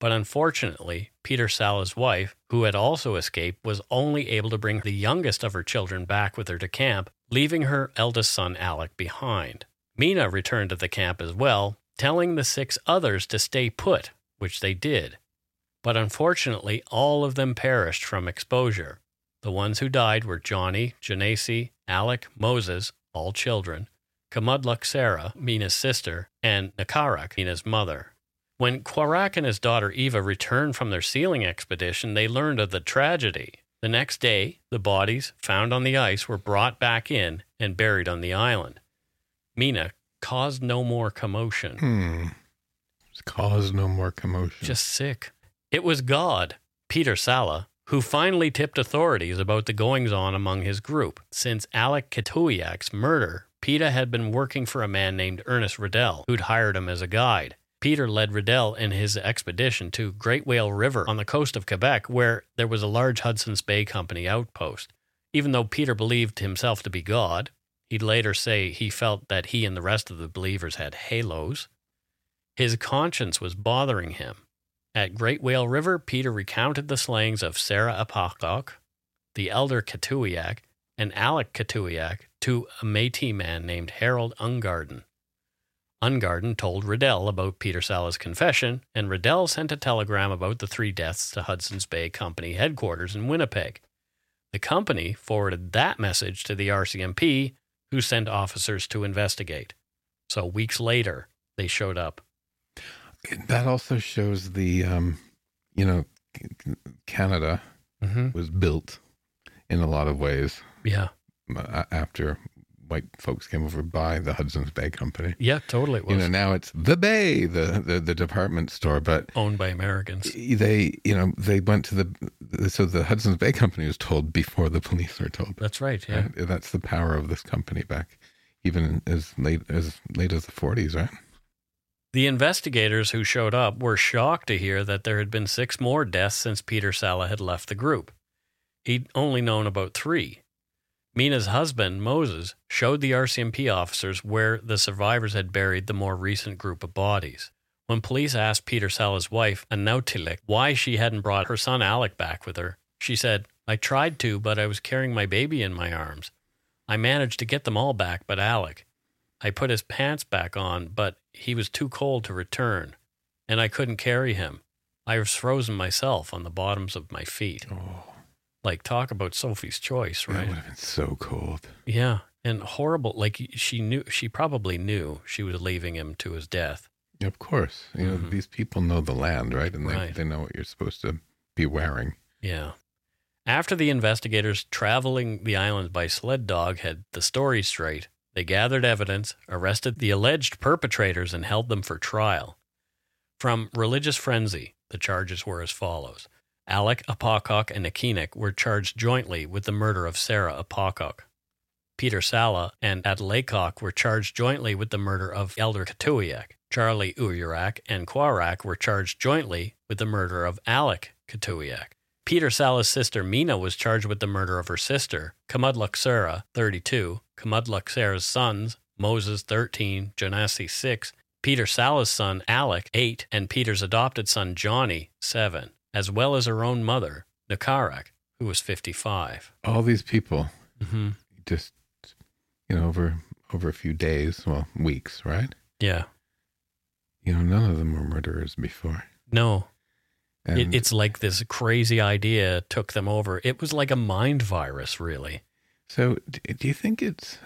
But unfortunately, Peter Sala's wife, who had also escaped, was only able to bring the youngest of her children back with her to camp, leaving her eldest son Alec behind. Mina returned to the camp as well, telling the 6 others to stay put, which they did. But unfortunately, all of them perished from exposure. The ones who died were Johnny, Janasi, Alec, Moses, all children, Qumaluk Sarah, Mina's sister, and Nakarak, Mina's mother. When Qwarak and his daughter Eva returned from their sealing expedition, they learned of the tragedy. The next day, the bodies found on the ice were brought back in and buried on the island. Mina caused no more commotion. Caused no more commotion. Just sick. It was God, Peter Sala, who finally tipped authorities about the goings-on among his group. Since Alec Katuyak's murder, Peter had been working for a man named Ernest Riddell, who'd hired him as a guide. Peter led Riddell in his expedition to Great Whale River on the coast of Quebec, where there was a large Hudson's Bay Company outpost. Even though Peter believed himself to be God, he'd later say he felt that he and the rest of the believers had halos. His conscience was bothering him. At Great Whale River, Peter recounted the slayings of Sarah Apaqoq, the elder Katuyak, and Alec Katuyak to a Métis man named Harold Ungarden. Ungarden told Riddell about Peter Sala's confession, and Riddell sent a telegram about the three deaths to Hudson's Bay Company headquarters in Winnipeg. The company forwarded that message to the RCMP, who sent officers to investigate. So weeks later, they showed up. That also shows the, Canada was built in a lot of ways. Yeah. After white folks came over by the Hudson's Bay Company. Yeah, totally. It was. Now it's the Bay, the department store, but owned by Americans. They went to so the Hudson's Bay Company was told before the police were told. That's right. Yeah. Right? That's the power of this company back even as late as the 40s, right? The investigators who showed up were shocked to hear that there had been 6 more deaths since Peter Sala had left the group. He'd only known about 3. Mina's husband, Moses, showed the RCMP officers where the survivors had buried the more recent group of bodies. When police asked Peter Sala's wife, Anautalik, why she hadn't brought her son Alec back with her, she said, "I tried to, but I was carrying my baby in my arms. I managed to get them all back but Alec. I put his pants back on, but he was too cold to return, and I couldn't carry him. I was frozen myself on the bottoms of my feet." Oh. Like, talk about Sophie's Choice, right? That would have been so cold. Yeah, and horrible. Like, she probably knew she was leaving him to his death. Yeah, of course. These people know the land, right? And they know what you're supposed to be wearing. Yeah. After the investigators traveling the island by sled dog had the story straight, they gathered evidence, arrested the alleged perpetrators, and held them for trial. From religious frenzy, the charges were as follows. Alec Apaqoq and Akeenik were charged jointly with the murder of Sarah Apaqoq. Peter Sala and Adlaykok were charged jointly with the murder of Elder Katuyak. Charlie Ouyerak and Qwarak were charged jointly with the murder of Alec Katuyak. Peter Sala's sister Mina was charged with the murder of her sister, Qumaluk Sarah, 32, Qumaluk Sarah's sons, Moses, 13, Janasi, 6, Peter Sala's son, Alec, 8, and Peter's adopted son, Johnny, 7, as well as her own mother, Nakarak, who was 55. All these people, just, over a few days, weeks, right? Yeah. None of them were murderers before. No. It's like this crazy idea took them over. It was like a mind virus, really. So do you think it's,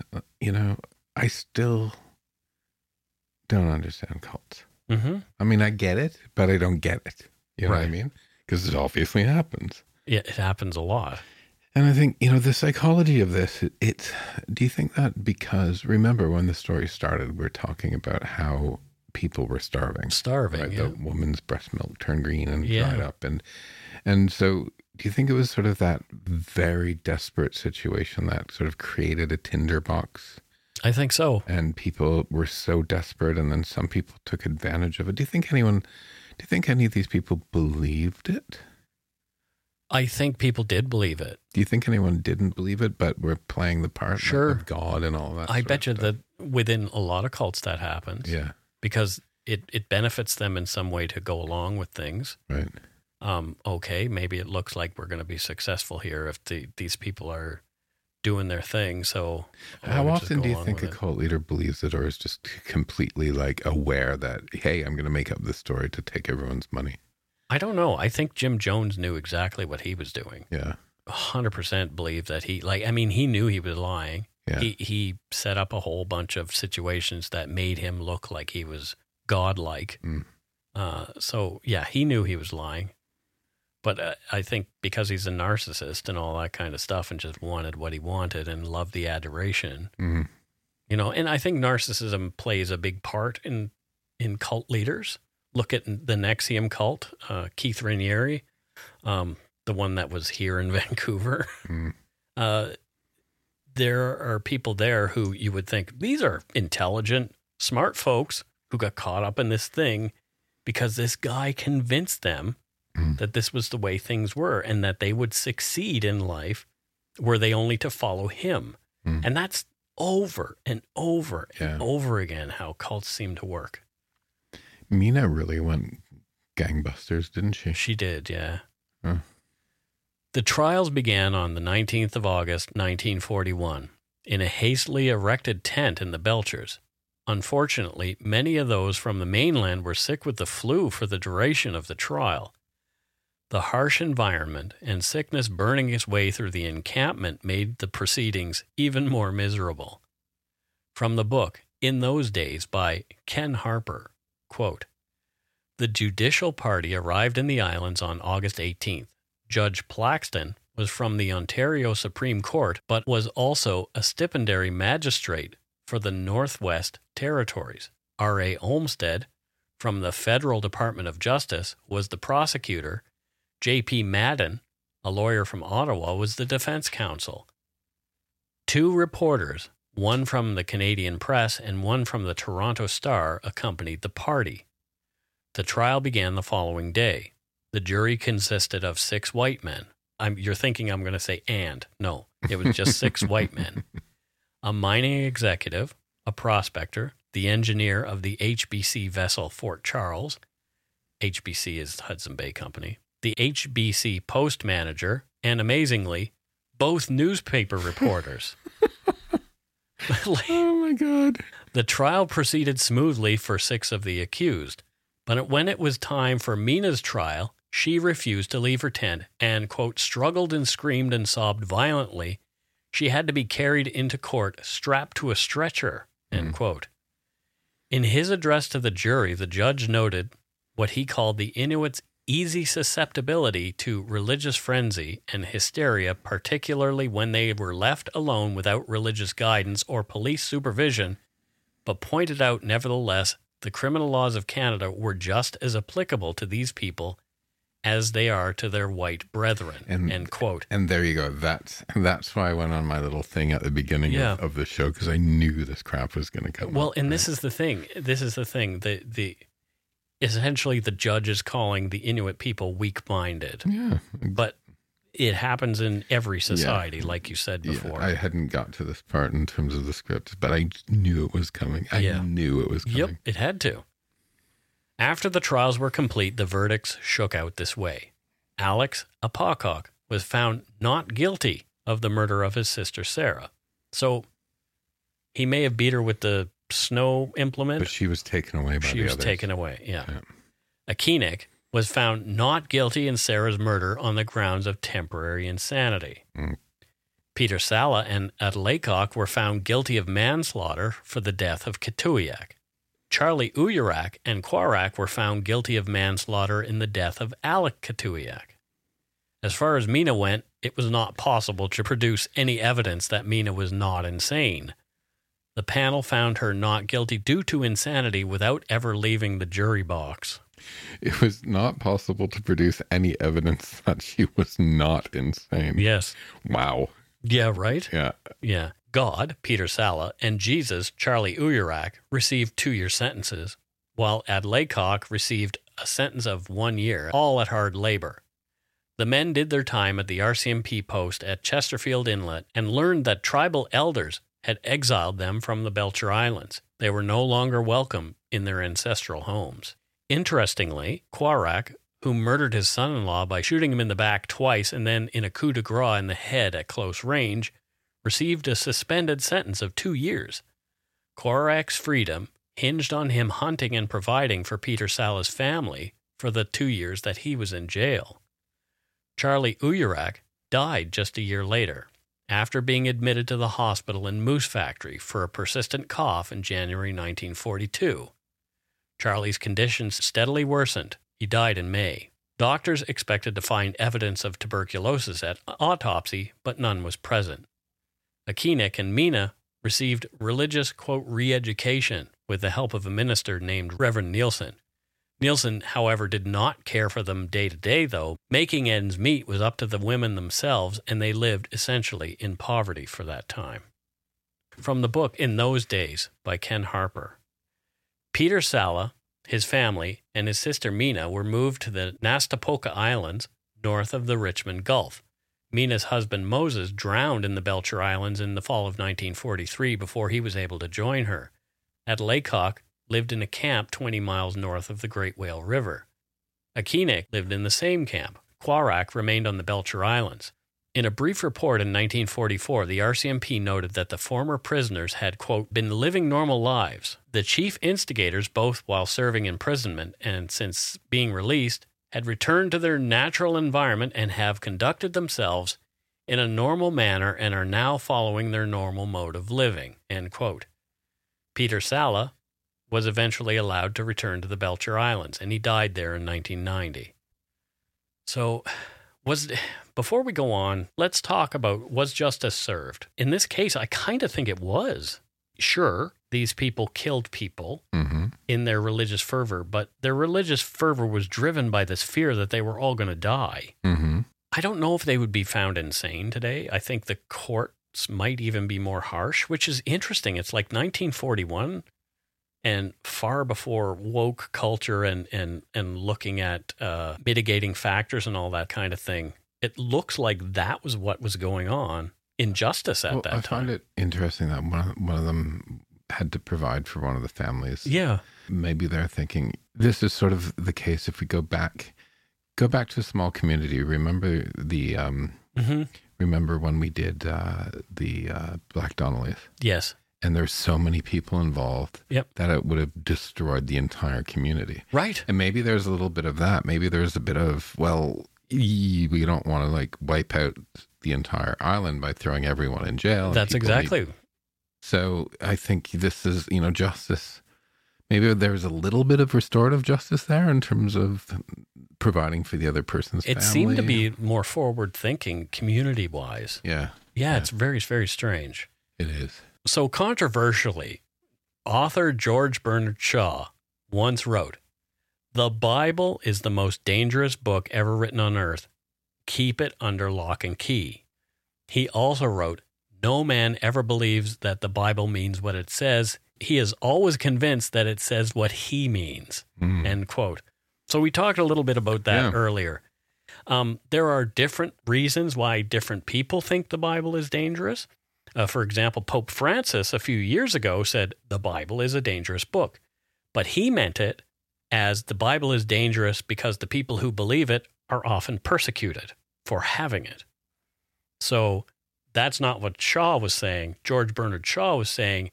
I still don't understand cults. Mm-hmm. I mean, I get it, but I don't get it. You know what I mean? Because it obviously happens. Yeah, it happens a lot. And I think, the psychology of this, do you think that because, remember when the story started, we were talking about how people were starving, right? Yeah. The woman's breast milk turned green and dried up. And so do you think it was sort of that very desperate situation that sort of created a tinderbox? I think so. And people were so desperate, and then some people took advantage of it. Do you think any of these people believed it? I think people did believe it. Do you think anyone didn't believe it, but were playing the part of God and all that? I bet you that within a lot of cults that happens. Yeah. Because it benefits them in some way to go along with things. Right. Okay, maybe it looks like we're going to be successful here if these people are doing their thing. So how often do you think a cult leader believes it, or is just completely like aware that, hey, I'm going to make up this story to take everyone's money? I don't know. I think Jim Jones knew exactly what he was doing. Yeah. 100% believe that he, like, I mean, he knew he was lying. Yeah. He set up a whole bunch of situations that made him look like he was godlike. Mm. So, yeah, he knew he was lying. But I think because he's a narcissist and all that kind of stuff and just wanted what he wanted and loved the adoration, mm-hmm. you know, and I think narcissism plays a big part in cult leaders. Look at the NXIVM cult, Keith Raniere, the one that was here in Vancouver. Mm. There are people there who you would think, these are intelligent, smart folks who got caught up in this thing because this guy convinced them that this was the way things were and that they would succeed in life were they only to follow him. Mm. And that's over and over and over again how cults seem to work. Mina really went gangbusters, didn't she? She did, yeah. Huh. The trials began on the 19th of August, 1941, in a hastily erected tent in the Belchers. Unfortunately, many of those from the mainland were sick with the flu for the duration of the trial. The harsh environment and sickness burning its way through the encampment made the proceedings even more miserable. From the book, In Those Days, by Ken Harper, quote, the judicial party arrived in the islands on August 18th. Judge Plaxton was from the Ontario Supreme Court, but was also a stipendiary magistrate for the Northwest Territories. R.A. Olmsted, from the Federal Department of Justice, was the prosecutor. J.P. Madden, a lawyer from Ottawa, was the defense counsel. Two reporters, one from the Canadian Press and one from the Toronto Star, accompanied the party. The trial began the following day. The jury consisted of 6 white men. You're thinking I'm going to say and. No, it was just 6 white men. A mining executive, a prospector, the engineer of the HBC vessel Fort Charles. HBC is Hudson Bay Company. The HBC post manager, and amazingly, both newspaper reporters. Like, oh my God. The trial proceeded smoothly for 6 of the accused, but when it was time for Mina's trial, she refused to leave her tent and, quote, struggled and screamed and sobbed violently. She had to be carried into court, strapped to a stretcher, end quote. In his address to the jury, the judge noted what he called the Inuits' easy susceptibility to religious frenzy and hysteria, particularly when they were left alone without religious guidance or police supervision, but pointed out, nevertheless, the criminal laws of Canada were just as applicable to these people as they are to their white brethren, end quote. And there you go. That's why I went on my little thing at the beginning of the show, because I knew this crap was going to come up. And this is the thing. Essentially, the judge is calling the Inuit people weak-minded. Yeah. But it happens in every society, like you said before. Yeah, I hadn't got to this part in terms of the script, but I knew it was coming. Yep, it had to. After the trials were complete, the verdicts shook out this way. Alec Apaqoq was found not guilty of the murder of his sister Sarah. So he may have beat her with the snow implement. But she was taken away by the others. Yeah. Akeenik was found not guilty in Sarah's murder on the grounds of temporary insanity. Mm. Peter Sala and Adlaykok were found guilty of manslaughter for the death of Katuyak. Charlie Ouyerak and Qwarak were found guilty of manslaughter in the death of Alec Katuyak. As far as Mina went, it was not possible to produce any evidence that Mina was not insane. The panel found her not guilty due to insanity without ever leaving the jury box. It was not possible to produce any evidence that she was not insane. Yes. Wow. Yeah, right? Yeah. Yeah. God, Peter Sala, and Jesus, Charlie Ouyerak, received 2-year sentences, while Adlaykok received a sentence of 1 year, all at hard labor. The men did their time at the RCMP post at Chesterfield Inlet and learned that tribal elders had exiled them from the Belcher Islands. They were no longer welcome in their ancestral homes. Interestingly, Qwarak, who murdered his son-in-law by shooting him in the back twice and then in a coup de grace in the head at close range, received a suspended sentence of 2 years. Qwarak's freedom hinged on him hunting and providing for Peter Sala's family, for the 2 years that he was in jail. Charlie Ouyerak died just a year later, after being admitted to the hospital in Moose Factory for a persistent cough in January 1942. Charlie's condition steadily worsened. He died in May. Doctors expected to find evidence of tuberculosis at autopsy, but none was present. Akeenik and Mina received religious, quote, re-education with the help of a minister named Reverend Nielsen. Nielsen, however, did not care for them day to day, though. Making ends meet was up to the women themselves, and they lived essentially in poverty for that time. From the book In Those Days by Ken Harper. Peter Sala, his family, and his sister Mina were moved to the Nastapoka Islands, north of the Richmond Gulf. Mina's husband Moses drowned in the Belcher Islands in the fall of 1943 before he was able to join her. Adlaykok lived in a camp 20 miles north of the Great Whale River. Akeenik lived in the same camp. Qwarak remained on the Belcher Islands. In a brief report in 1944, the RCMP noted that the former prisoners had, quote, been living normal lives. The chief instigators, both while serving imprisonment and since being released, had returned to their natural environment and have conducted themselves in a normal manner and are now following their normal mode of living, end quote. Peter Sala was eventually allowed to return to the Belcher Islands, and he died there in 1990. So, before we go on, let's talk about, was justice served? In this case, I kind of think it was. Sure, these people killed people in their religious fervor, but their religious fervor was driven by this fear that they were all going to die. I don't know if they would be found insane today. I think the courts might even be more harsh, which is interesting. It's like 1941 and far before woke culture and looking at mitigating factors and all that kind of thing. It looks like that was what was going on, injustice at that time. I find it interesting that one of them had to provide for one of the families. Yeah. Maybe they're thinking, this is sort of the case if we go back to a small community. Remember the remember when we did the Black Donnellys? Yes. And there's so many people involved that it would have destroyed the entire community. Right. And maybe there's a little bit of that. Maybe there's a bit of, well, we don't want to like wipe out the entire island by throwing everyone in jail. That's exactly. So I think this is, you know, justice. Maybe there's a little bit of restorative justice there in terms of providing for the other person's family. It seemed to be more forward thinking community wise. Yeah. It's very, very strange. It is. So controversially, author George Bernard Shaw once wrote, "The Bible is the most dangerous book ever written on earth. Keep it under lock and key." He also wrote, "No man ever believes that the Bible means what it says. He is always convinced that it says what he means," end quote. So we talked a little bit about that earlier. There are different reasons why different people think the Bible is dangerous. For example, Pope Francis a few years ago said the Bible is a dangerous book, but he meant it as the Bible is dangerous because the people who believe it are often persecuted for having it. So that's not what Shaw was saying. George Bernard Shaw was saying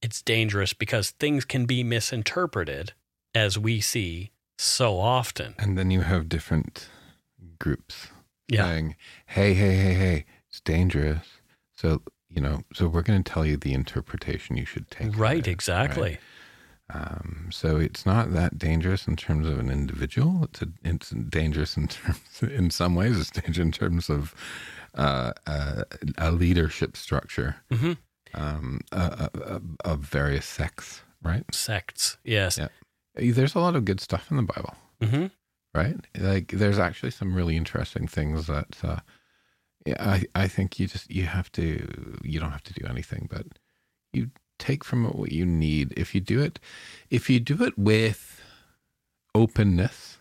it's dangerous because things can be misinterpreted, as we see so often. And then you have different groups saying, hey, it's dangerous. So we're going to tell you the interpretation you should take. Right, exactly. Right? So it's not that dangerous in terms of an individual. It's dangerous in some ways. It's dangerous in terms of a leadership structure of various sects, right? Sects, yes. Yeah. There's a lot of good stuff in the Bible, right? Like there's actually some really interesting things that. I think you don't have to do anything, but you take from it what you need. If you do it with openness,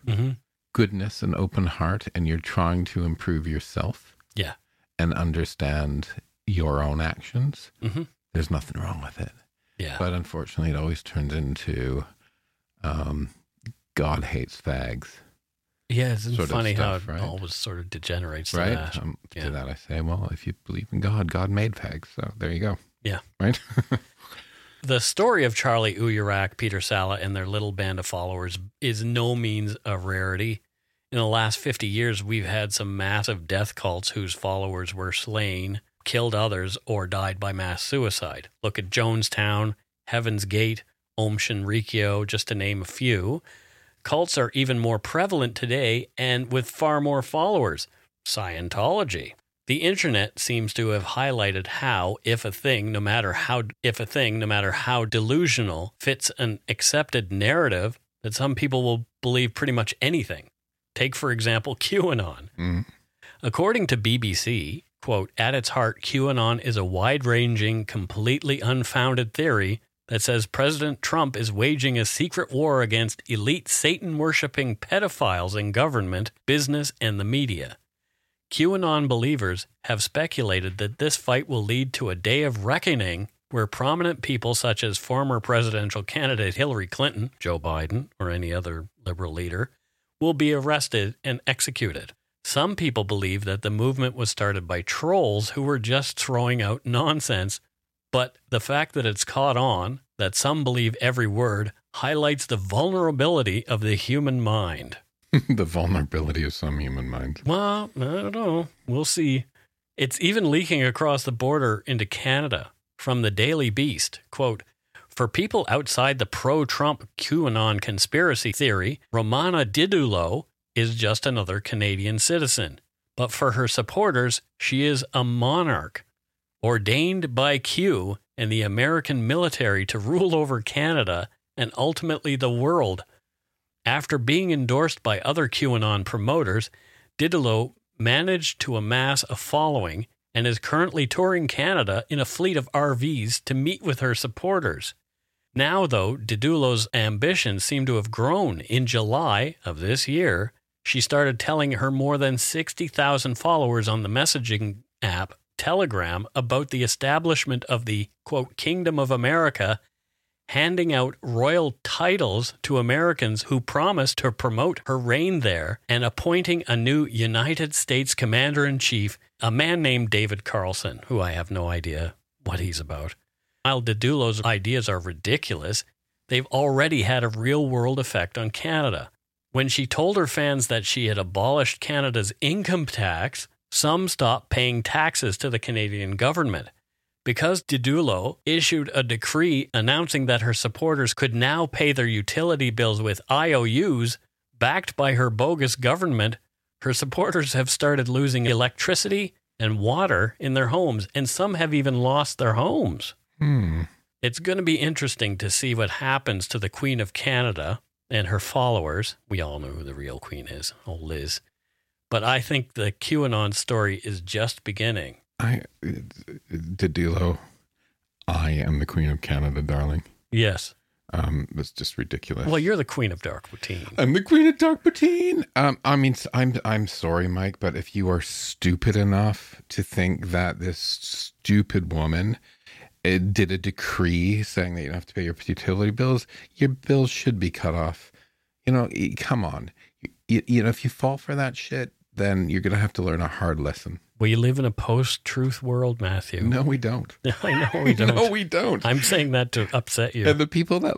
goodness, and open heart, and you're trying to improve yourself, and understand your own actions, there's nothing wrong with it. Yeah. But unfortunately, it always turns into God hates fags. Yeah, it's funny stuff, how it always sort of degenerates to that. To that I say, well, if you believe in God, God made fags, so there you go. Yeah. Right? The story of Charlie Ouyerak, Peter Sala, and their little band of followers is no means a rarity. In the last 50 years, we've had some massive death cults whose followers were slain, killed others, or died by mass suicide. Look at Jonestown, Heaven's Gate, Om Shinrikyo, just to name a few. Cults are even more prevalent today and with far more followers. Scientology. The internet seems to have highlighted how, if a thing, no matter how delusional, fits an accepted narrative, that some people will believe pretty much anything. Take, for example, QAnon. Mm. According to BBC, quote, at its heart, QAnon is a wide-ranging, completely unfounded theory that says President Trump is waging a secret war against elite Satan-worshipping pedophiles in government, business, and the media. QAnon believers have speculated that this fight will lead to a day of reckoning where prominent people such as former presidential candidate Hillary Clinton, Joe Biden, or any other liberal leader, will be arrested and executed. Some people believe that the movement was started by trolls who were just throwing out nonsense, but the fact that it's caught on, that some believe every word, highlights the vulnerability of the human mind. The vulnerability of some human minds. Well, I don't know. We'll see. It's even leaking across the border into Canada from the Daily Beast. Quote, for people outside the pro-Trump QAnon conspiracy theory, Romana Didulo is just another Canadian citizen. But for her supporters, she is a monarch, ordained by Q and the American military to rule over Canada and ultimately the world. After being endorsed by other QAnon promoters, Didulo managed to amass a following and is currently touring Canada in a fleet of RVs to meet with her supporters. Now, though, Didulo's ambitions seem to have grown. In July of this year, she started telling her more than 60,000 followers on the messaging app Telegram about the establishment of the, quote, Kingdom of America, handing out royal titles to Americans who promised to promote her reign there, and appointing a new United States Commander-in-Chief, a man named David Carlson, who I have no idea what he's about. While Didulo's ideas are ridiculous, they've already had a real-world effect on Canada. When she told her fans that she had abolished Canada's income tax, some stopped paying taxes to the Canadian government. Because Didulo issued a decree announcing that her supporters could now pay their utility bills with IOUs backed by her bogus government, her supporters have started losing electricity and water in their homes, and some have even lost their homes. Hmm. It's going to be interesting to see what happens to the Queen of Canada and her followers. We all know who the real Queen is, old Liz. But I think the QAnon story is just beginning. Didulo, I am the Queen of Canada, darling. Yes. That's just ridiculous. Well, you're the Queen of Dark Poutine. I'm the Queen of Dark Poutine. I'm sorry, Mike, but if you are stupid enough to think that this stupid woman did a decree saying that you don't have to pay your utility bills, your bills should be cut off. You know, come on. You know, if you fall for that shit, then you're going to have to learn a hard lesson. We live in a post-truth world, Matthew. No, we don't. I know we don't. No, we don't. I'm saying that to upset you. And the people that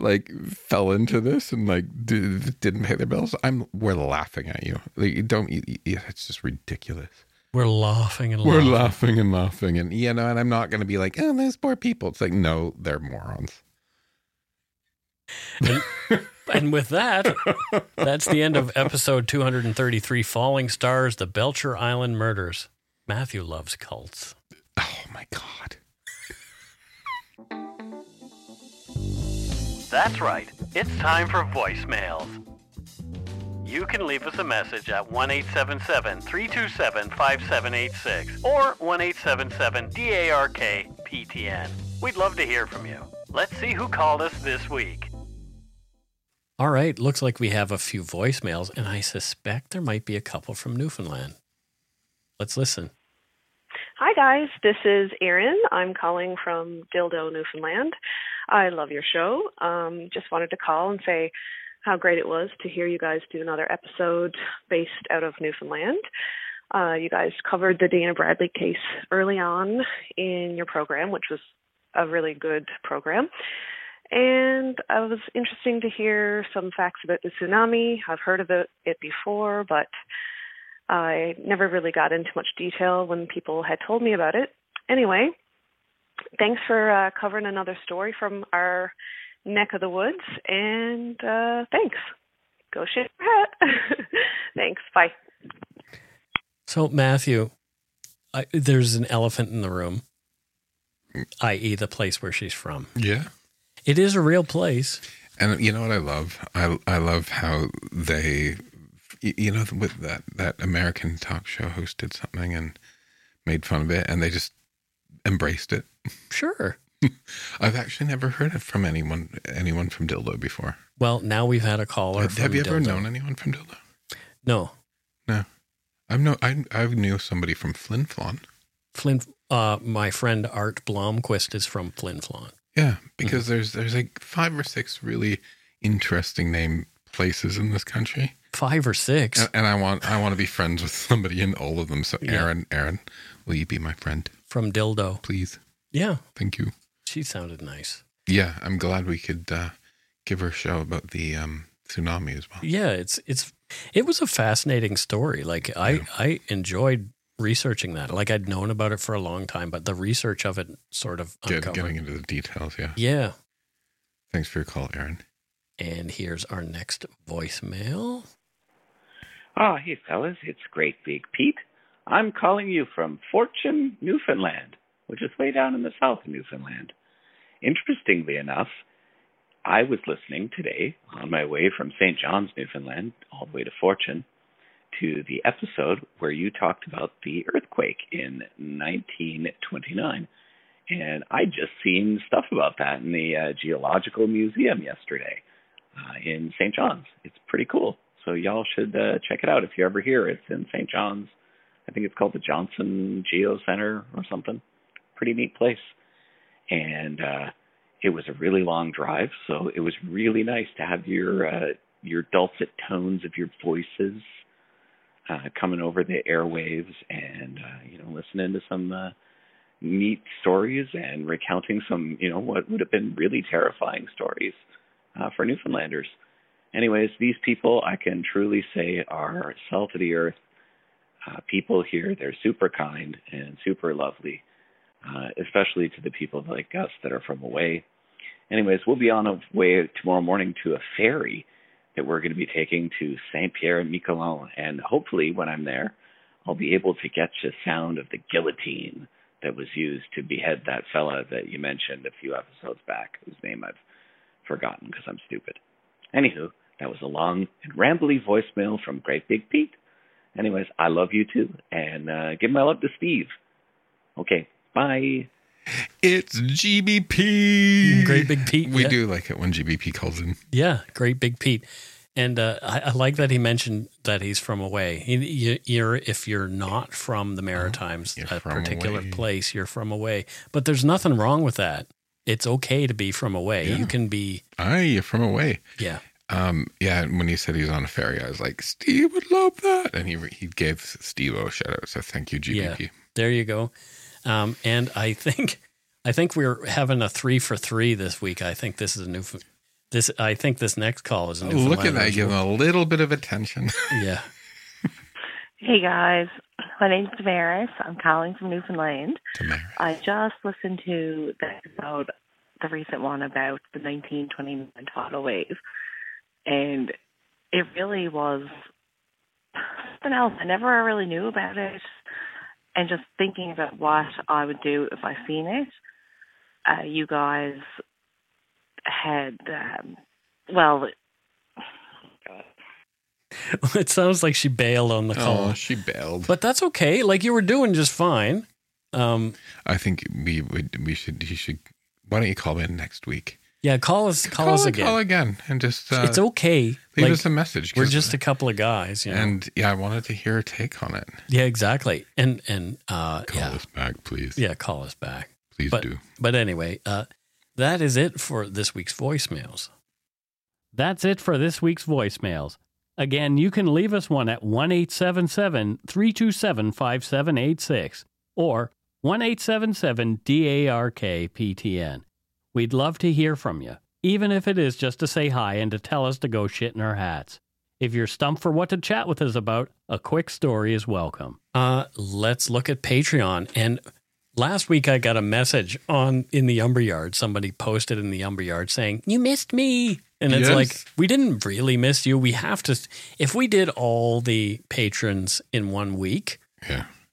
fell into this and didn't pay their bills, we're laughing at you. It's just ridiculous. We're laughing. And, you know, and I'm not going to be like, oh, those poor people. It's like, no, they're morons. And with that, that's the end of episode 233, Falling Stars, The Belcher Island Murders. Matthew loves cults. Oh, my God. That's right. It's time for voicemails. You can leave us a message at 1-877-327-5786 or 1-877-DARK-PTN. We'd love to hear from you. Let's see who called us this week. All right. Looks like we have a few voicemails, and I suspect there might be a couple from Newfoundland. Let's listen. Hi, guys. This is Erin. I'm calling from Dildo, Newfoundland. I love your show. Just wanted to call and say how great it was to hear you guys do another episode based out of Newfoundland. You guys covered the Dana Bradley case early on in your program, which was a really good program. And it was interesting to hear some facts about the tsunami. I've heard about it before, but I never really got into much detail when people had told me about it. Anyway, thanks for covering another story from our neck of the woods, and thanks. Go shake your hat. Thanks. Bye. So, Matthew, there's an elephant in the room, i.e. the place where she's from. Yeah. It is a real place. And you know what I love? I love how they, you know, with that American talk show host did something and made fun of it, and they just embraced it. Sure. I've actually never heard it from anyone from Dildo before. Well, now we've had a caller from Dildo. Have you ever known anyone from Dildo? No. No. I knew somebody from Flin Flon. My friend Art Blomquist is from Flin Flon. Yeah, because there's like 5 or 6 really interesting named places in this country. 5 or 6, and I want to be friends with somebody in all of them. So Aaron, will you be my friend from Dildo, please? Yeah, thank you. She sounded nice. Yeah, I'm glad we could give her a show about the tsunami as well. Yeah, it was a fascinating story. Like I enjoyed researching that. Like I'd known about it for a long time, but the research of it sort of uncovered. Getting into the details, yeah. Yeah. Thanks for your call, Aaron. And here's our next voicemail. Ah, hey fellas, it's Great Big Pete. I'm calling you from Fortune, Newfoundland, which is way down in the south of Newfoundland. Interestingly enough, I was listening today on my way from St. John's, Newfoundland, all the way to Fortune, to the episode where you talked about the earthquake in 1929. And I just seen stuff about that in the Geological Museum yesterday in St. John's. It's pretty cool. So y'all should check it out if you're ever here. It's in St. John's. I think it's called the Johnson Geo Center or something. Pretty neat place. And it was a really long drive, so it was really nice to have your dulcet tones of your voices coming over the airwaves and, listening to some neat stories and recounting some, what would have been really terrifying stories for Newfoundlanders. Anyways, these people I can truly say are salt of the earth people here. They're super kind and super lovely, especially to the people like us that are from away. Anyways, we'll be on our way tomorrow morning to a ferry that we're going to be taking to Saint-Pierre-et-Miquelon. And hopefully when I'm there, I'll be able to get the sound of the guillotine that was used to behead that fella that you mentioned a few episodes back, whose name I've forgotten because I'm stupid. Anywho, that was a long and rambly voicemail from Great Big Pete. Anyways, I love you too. And give my love to Steve. Okay, bye. It's GBP. Great Big Pete. We do like it when GBP calls in. Yeah, Great Big Pete. And I like that he mentioned that he's from away. If you're not from the Maritimes, a particular place, you're from away. But there's nothing wrong with that. It's okay to be from away. Yeah. You can be... Aye, you're from away. Yeah. Yeah, and when he said he was on a ferry, I was like, Steve would love that. And he gave Steve-O a shout-out, so thank you, GBP. Yeah, there you go. And I think we're having a 3 for 3 this week. I think this is I think this next call is a new. Look at that, give them a little bit of attention. Yeah. Hey guys, my name's Damaris. I'm calling from Newfoundland. Damaris. I just listened to the recent one about the 1929 tidal wave, and it really was something else. I never really knew about it. And just thinking about what I would do if I seen it, you guys had, It sounds like she bailed on the call. Oh, she bailed. But that's okay. Like, you were doing just fine. I think he should, why don't you call in next week? Yeah, call us again. Call again and just... it's okay. Leave us a message. We're just a couple of guys. You know? And yeah, I wanted to hear a take on it. Yeah, exactly. And call us back, please. Yeah, call us back. Please do. But anyway, that is it for this week's voicemails. That's it for this week's voicemails. Again, you can leave us one at 1-877-327-5786 or 1-877-DARK-PTN. We'd love to hear from you, even if it is just to say hi and to tell us to go shit in our hats. If you're stumped for what to chat with us about, a quick story is welcome. Let's look at Patreon. And last week I got a message in the Umber Yard. Somebody posted in the Umber Yard saying, "You missed me." And it's like, we didn't really miss you. We have to, if we did all the patrons in 1 week,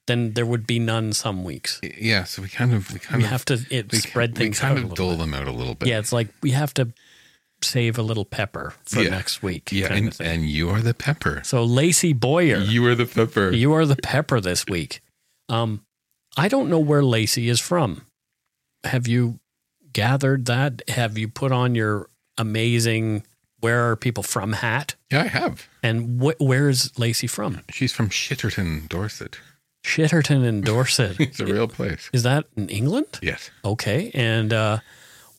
then there would be none some weeks. Yeah. So we have to spread things out. We kind of dole them out a little bit. Yeah. It's like, we have to save a little pepper for next week. Yeah. And you are the pepper. So Lacey Boyer. You are the pepper. You are the pepper this week. I don't know where Lacey is from. Have you gathered that? Have you put on your amazing where are people from hat? Yeah, I have. And where is Lacey from? She's from Shitterton, Dorset. Shitterton in Dorset. It's a real place. Is that in England? Yes. Okay. And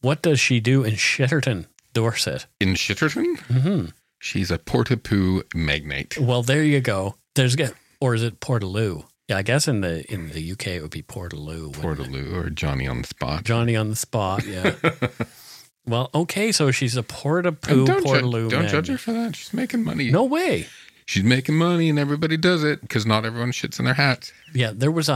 what does she do in Shitterton, Dorset? In Shitterton? Mm-hmm. She's a porta-poo magnate. Well, there you go. Or is it Portaloo? Yeah, I guess in the UK it would be Portaloo. Portaloo or Johnny on the Spot. Johnny on the Spot, yeah. Well, okay, so she's a porta-poo, Portaloo. Don't judge her for that. She's making money. No way. She's making money, and everybody does it because not everyone shits in their hats. Yeah, there was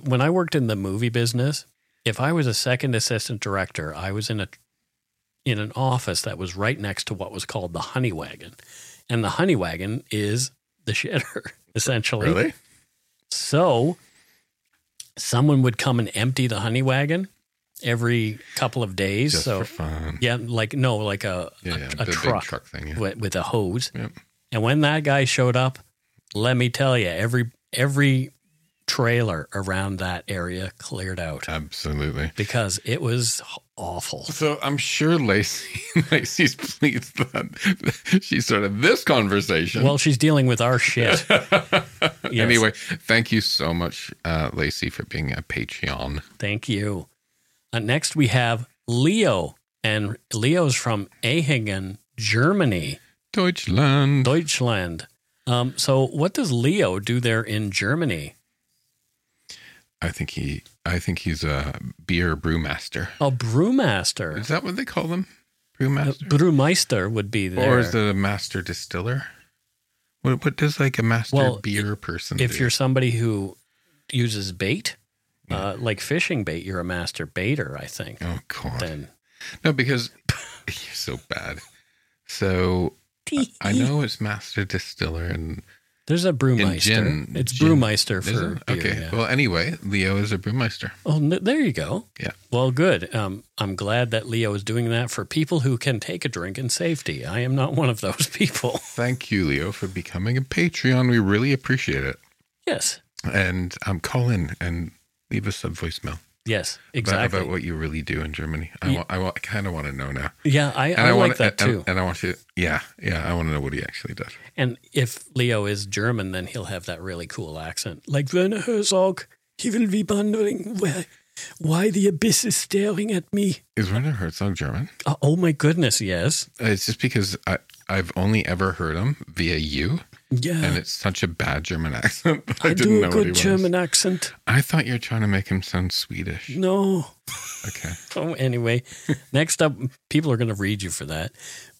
when I worked in the movie business, if I was a second assistant director, I was in an office that was right next to what was called the honey wagon, and the honey wagon is the shitter essentially. Really? So someone would come and empty the honey wagon every couple of days. Just for fun. Yeah, a truck, big truck thing, with a hose. Yep. And when that guy showed up, let me tell you, every trailer around that area cleared out. Absolutely. Because it was awful. So I'm sure Lacey's pleased that she started this conversation. Well, she's dealing with our shit. Yes. Anyway, thank you so much, Lacey, for being a Patreon. Thank you. Next, we have Leo, and Leo's from Ehingen, Germany. Deutschland. So what does Leo do there in Germany? I think he's a beer brewmaster. A brewmaster. Is that what they call them? Brewmaster. Brewmeister would be there. Or is it a master distiller? What does like a master beer person do? If you're somebody who uses bait, like fishing bait, you're a master baiter, I think. Oh, God. Then. No, because you're so bad. So I know it's master distiller and... There's a brewmeister. It's brewmeister for beer. Okay. Yeah. Well, anyway, Leo is a brewmeister. Oh, there you go. Yeah. Well, good. I'm glad that Leo is doing that for people who can take a drink in safety. I am not one of those people. Thank you, Leo, for becoming a Patreon. We really appreciate it. Yes. And call in and leave us a voicemail. Yes, exactly. About what you really do in Germany. I kind of want to know now. Yeah, I want that too. And I want to, I want to know what he actually does. And if Leo is German, then he'll have that really cool accent. Like Werner Herzog, he will be wondering why the abyss is staring at me. Is Werner Herzog German? Oh my goodness, yes. It's just because I've only ever heard him via you. Yeah. And it's such a bad German accent. I didn't know a good German accent. I thought you were trying to make him sound Swedish. No. Okay. Oh, anyway, next up, people are going to read you for that.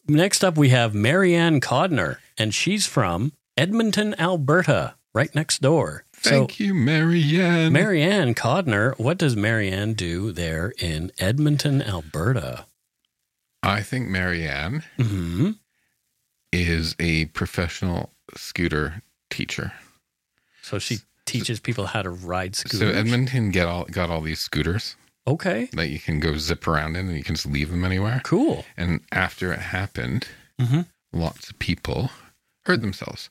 Next up, we have Marianne Codner, and she's from Edmonton, Alberta, right next door. Thank you, Marianne. Marianne Codner, what does Marianne do there in Edmonton, Alberta? I think Marianne is a professional scooter teacher. So she teaches people how to ride scooters. So Edmonton got all these scooters. Okay. That you can go zip around in and you can just leave them anywhere. Cool. And after it happened, lots of people hurt themselves,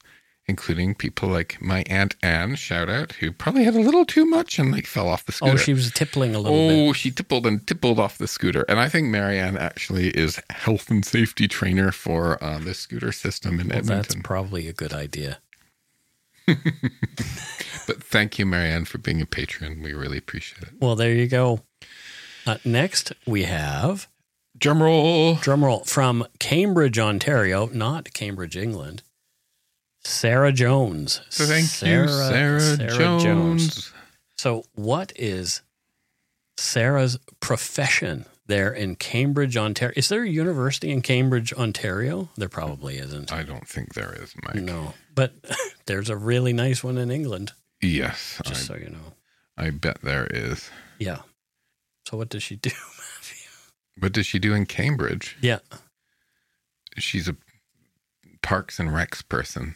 including people like my Aunt Anne, shout out, who probably had a little too much and like fell off the scooter. Oh, she was tippling a little bit. Oh, she tippled off the scooter. And I think Marianne actually is health and safety trainer for the scooter system in Edmonton. That's probably a good idea. But thank you, Marianne, for being a patron. We really appreciate it. Well, there you go. Next, we have... Drumroll. From Cambridge, Ontario, not Cambridge, England. Sarah Jones. Sarah Jones. So what is Sarah's profession there in Cambridge, Ontario? Is there a university in Cambridge, Ontario? There probably isn't. I don't think there is, Mike. No, but there's a really nice one in England. Yes. Just so you know. I bet there is. Yeah. So what does she do, Matthew? What does she do in Cambridge? Yeah. She's a Parks and Recs person.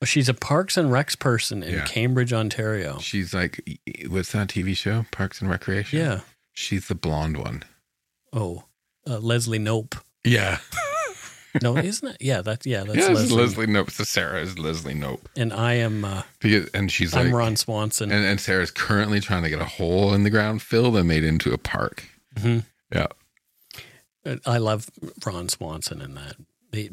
Well, she's a Parks and Recs person in Cambridge, Ontario. She's like, what's that TV show? Parks and Recreation? Yeah. She's the blonde one. Oh, Leslie Knope. Yeah. No, isn't it? Yeah, that's Leslie Knope. So Sarah is Leslie Knope. And I am I'm Ron Swanson. And Sarah's currently trying to get a hole in the ground filled and made into a park. Mm-hmm. Yeah. I love Ron Swanson in that.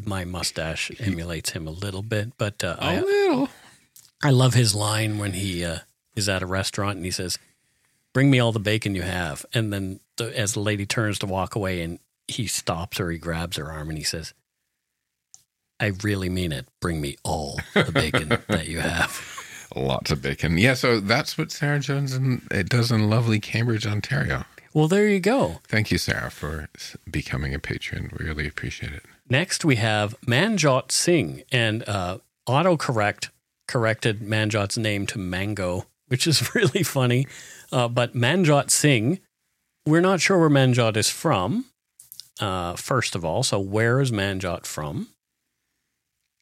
My mustache emulates him a little bit, but I love his line when he is at a restaurant and he says, "Bring me all the bacon you have." And then as the lady turns to walk away and he stops her, he grabs her arm and he says, "I really mean it. Bring me all the bacon that you have." Lots of bacon. Yeah, so that's what Sarah Jones does in lovely Cambridge, Ontario. Well, there you go. Thank you, Sarah, for becoming a patron. We really appreciate it. Next, we have Manjot Singh, and autocorrect corrected Manjot's name to Mango, which is really funny. But Manjot Singh, we're not sure where Manjot is from, first of all. So where is Manjot from?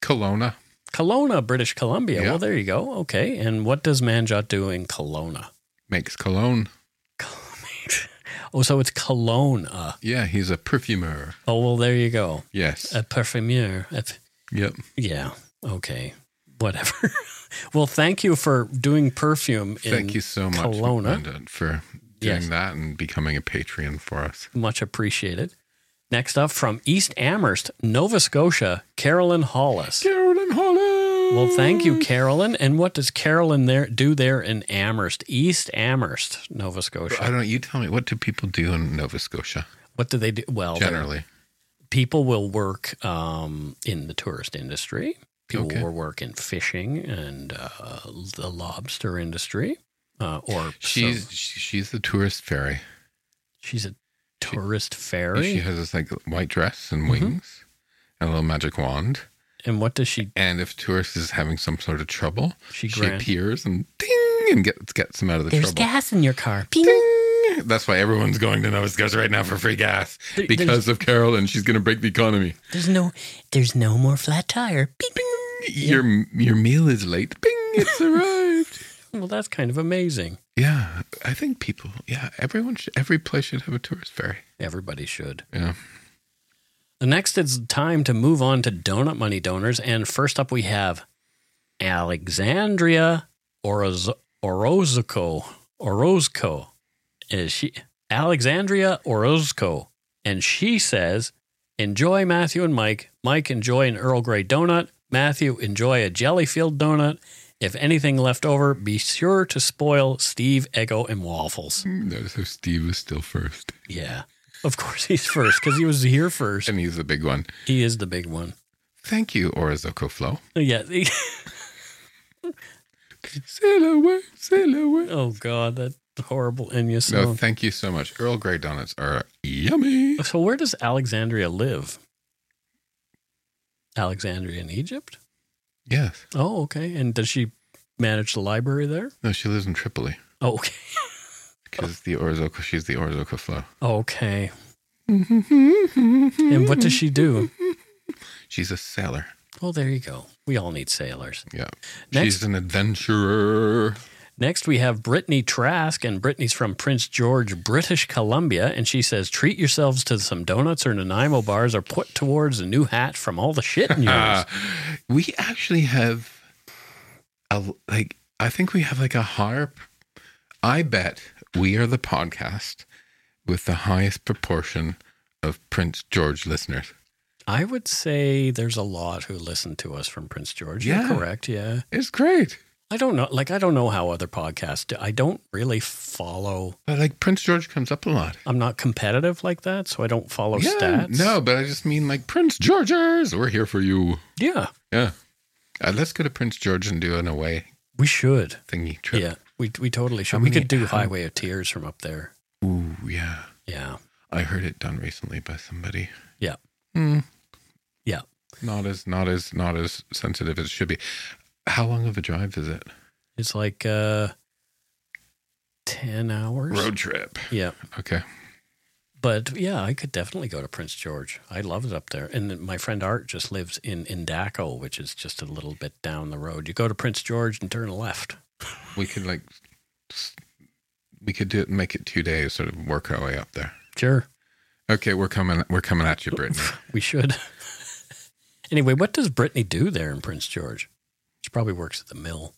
Kelowna. Kelowna, British Columbia. Yeah. Well, there you go. Okay. And what does Manjot do in Kelowna? Makes cologne. Oh, so it's cologne. Yeah, he's a perfumer. Oh, well, there you go. Yes. A perfumer. Yep. Yeah. Okay. Whatever. Well, thank you for doing perfume in Kelowna. Thank you so much, Kelowna, for doing that and becoming a Patreon for us. Much appreciated. Next up, from East Amherst, Nova Scotia, Carolyn Hollis. Carolyn Hollis! Well, thank you, Carolyn. And what does Carolyn do there in Amherst, East Amherst, Nova Scotia? I don't. You tell me, what do people do in Nova Scotia? What do they do? Well, generally, people will work in the tourist industry. People will work in fishing and the lobster industry. She's the tourist fairy. She's a tourist fairy. She has this like white dress and wings and a little magic wand. And what does she? And if tourist is having some sort of trouble, she appears and ding and gets them out of the trouble. There's gas in your car. Ping. Ding. That's why everyone's going to Nova Scotia right now for free gas because of Carolyn. She's going to break the economy. There's no more flat tire. Ping. Ping. Yeah. Your meal is late. Ping. It's arrived. Well, that's kind of amazing. Yeah, I think everyone should, every place should have a tourist ferry. Everybody should. Yeah. Next, it's time to move on to Donut Money Donors. And first up, we have Alexandria Orozco. Orozco. Is she Alexandria Orozco? And she says, enjoy Matthew and Mike. Mike, enjoy an Earl Grey donut. Matthew, enjoy a Jellyfield donut. If anything left over, be sure to spoil Steve, Eggo, and Waffles. No, so Steve is still first. Yeah. Of course he's first, because he was here first. And he's the big one. He is the big one. Thank you, Orozco Flow. Yeah. Sail away. Oh, God, that horrible Enya song. No, thank you so much. Earl Grey donuts are yummy. So where does Alexandria live? Alexandria in Egypt? Yes. Oh, okay. And does she manage the library there? No, she lives in Tripoli. Oh, okay. Because she's the Orozco Flow. Okay. And what does she do? She's a sailor. Oh, there you go. We all need sailors. Yeah. She's an adventurer. Next, we have Brittany Trask, and Brittany's from Prince George, British Columbia, and she says, treat yourselves to some donuts or Nanaimo bars or put towards a new hat from all the shit in yours. We actually have, I think we have like a higher, I bet we are the podcast with the highest proportion of Prince George listeners. I would say there's a lot who listen to us from Prince George. Yeah. You're correct, yeah. It's great. I don't know. Like, I don't know how other podcasts do. I don't really follow. But like Prince George comes up a lot. I'm not competitive like that, so I don't follow stats. No, but I just mean like Prince Georgers. We're here for you. Yeah. Yeah. Let's go to Prince George and do an away. We should. Thingy trip. Yeah. We totally should. We could do Highway of Tears from up there. Ooh, yeah. Yeah. I heard it done recently by somebody. Yeah. Mm. Yeah. Not as sensitive as it should be. How long of a drive is it? It's like 10 hours. Road trip. Yeah. Okay. But yeah, I could definitely go to Prince George. I love it up there. And my friend Art just lives in Indaco, which is just a little bit down the road. You go to Prince George and turn left. We could do it and make it 2 days, sort of work our way up there. Sure. Okay, we're coming at you, Brittany. We should. Anyway, what does Brittany do there in Prince George? She probably works at the mill.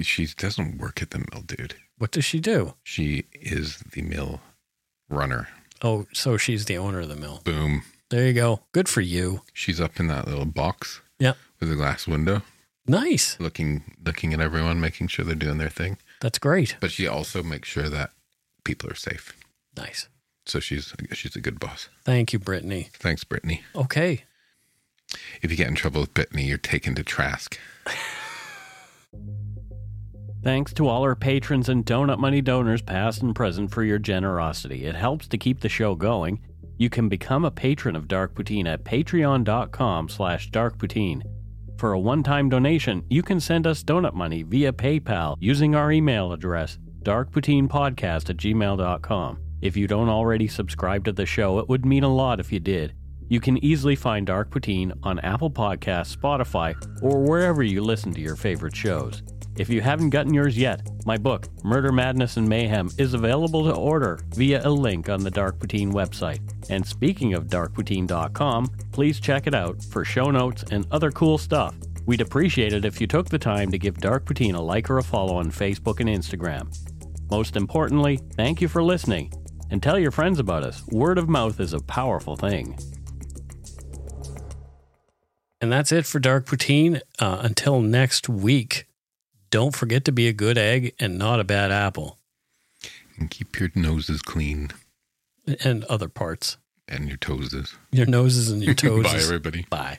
She doesn't work at the mill, dude. What does she do? She is the mill runner. Oh, so she's the owner of the mill. Boom. There you go. Good for you. She's up in that little box. Yep. With a glass window. Nice. Looking at everyone, making sure they're doing their thing. That's great. But she also makes sure that people are safe. Nice. So she's a good boss. Thank you, Brittany. Thanks, Brittany. Okay. If you get in trouble with Brittany, you're taken to Trask. Thanks to all our patrons and Donut Money donors, past and present, for your generosity. It helps to keep the show going. You can become a patron of Dark Poutine at patreon.com/darkpoutine. For a one-time donation, you can send us Donut Money via PayPal using our email address, darkpoutinepodcast@gmail.com. If you don't already subscribe to the show, it would mean a lot if you did. You can easily find Dark Poutine on Apple Podcasts, Spotify, or wherever you listen to your favorite shows. If you haven't gotten yours yet, my book, Murder, Madness, and Mayhem, is available to order via a link on the Dark Poutine website. And speaking of darkpoutine.com, please check it out for show notes and other cool stuff. We'd appreciate it if you took the time to give Dark Poutine a like or a follow on Facebook and Instagram. Most importantly, thank you for listening. And tell your friends about us. Word of mouth is a powerful thing. And that's it for Dark Poutine. Until next week. Don't forget to be a good egg and not a bad apple. And keep your noses clean. And other parts. And your toeses. Your noses and your toes. Bye, everybody. Bye.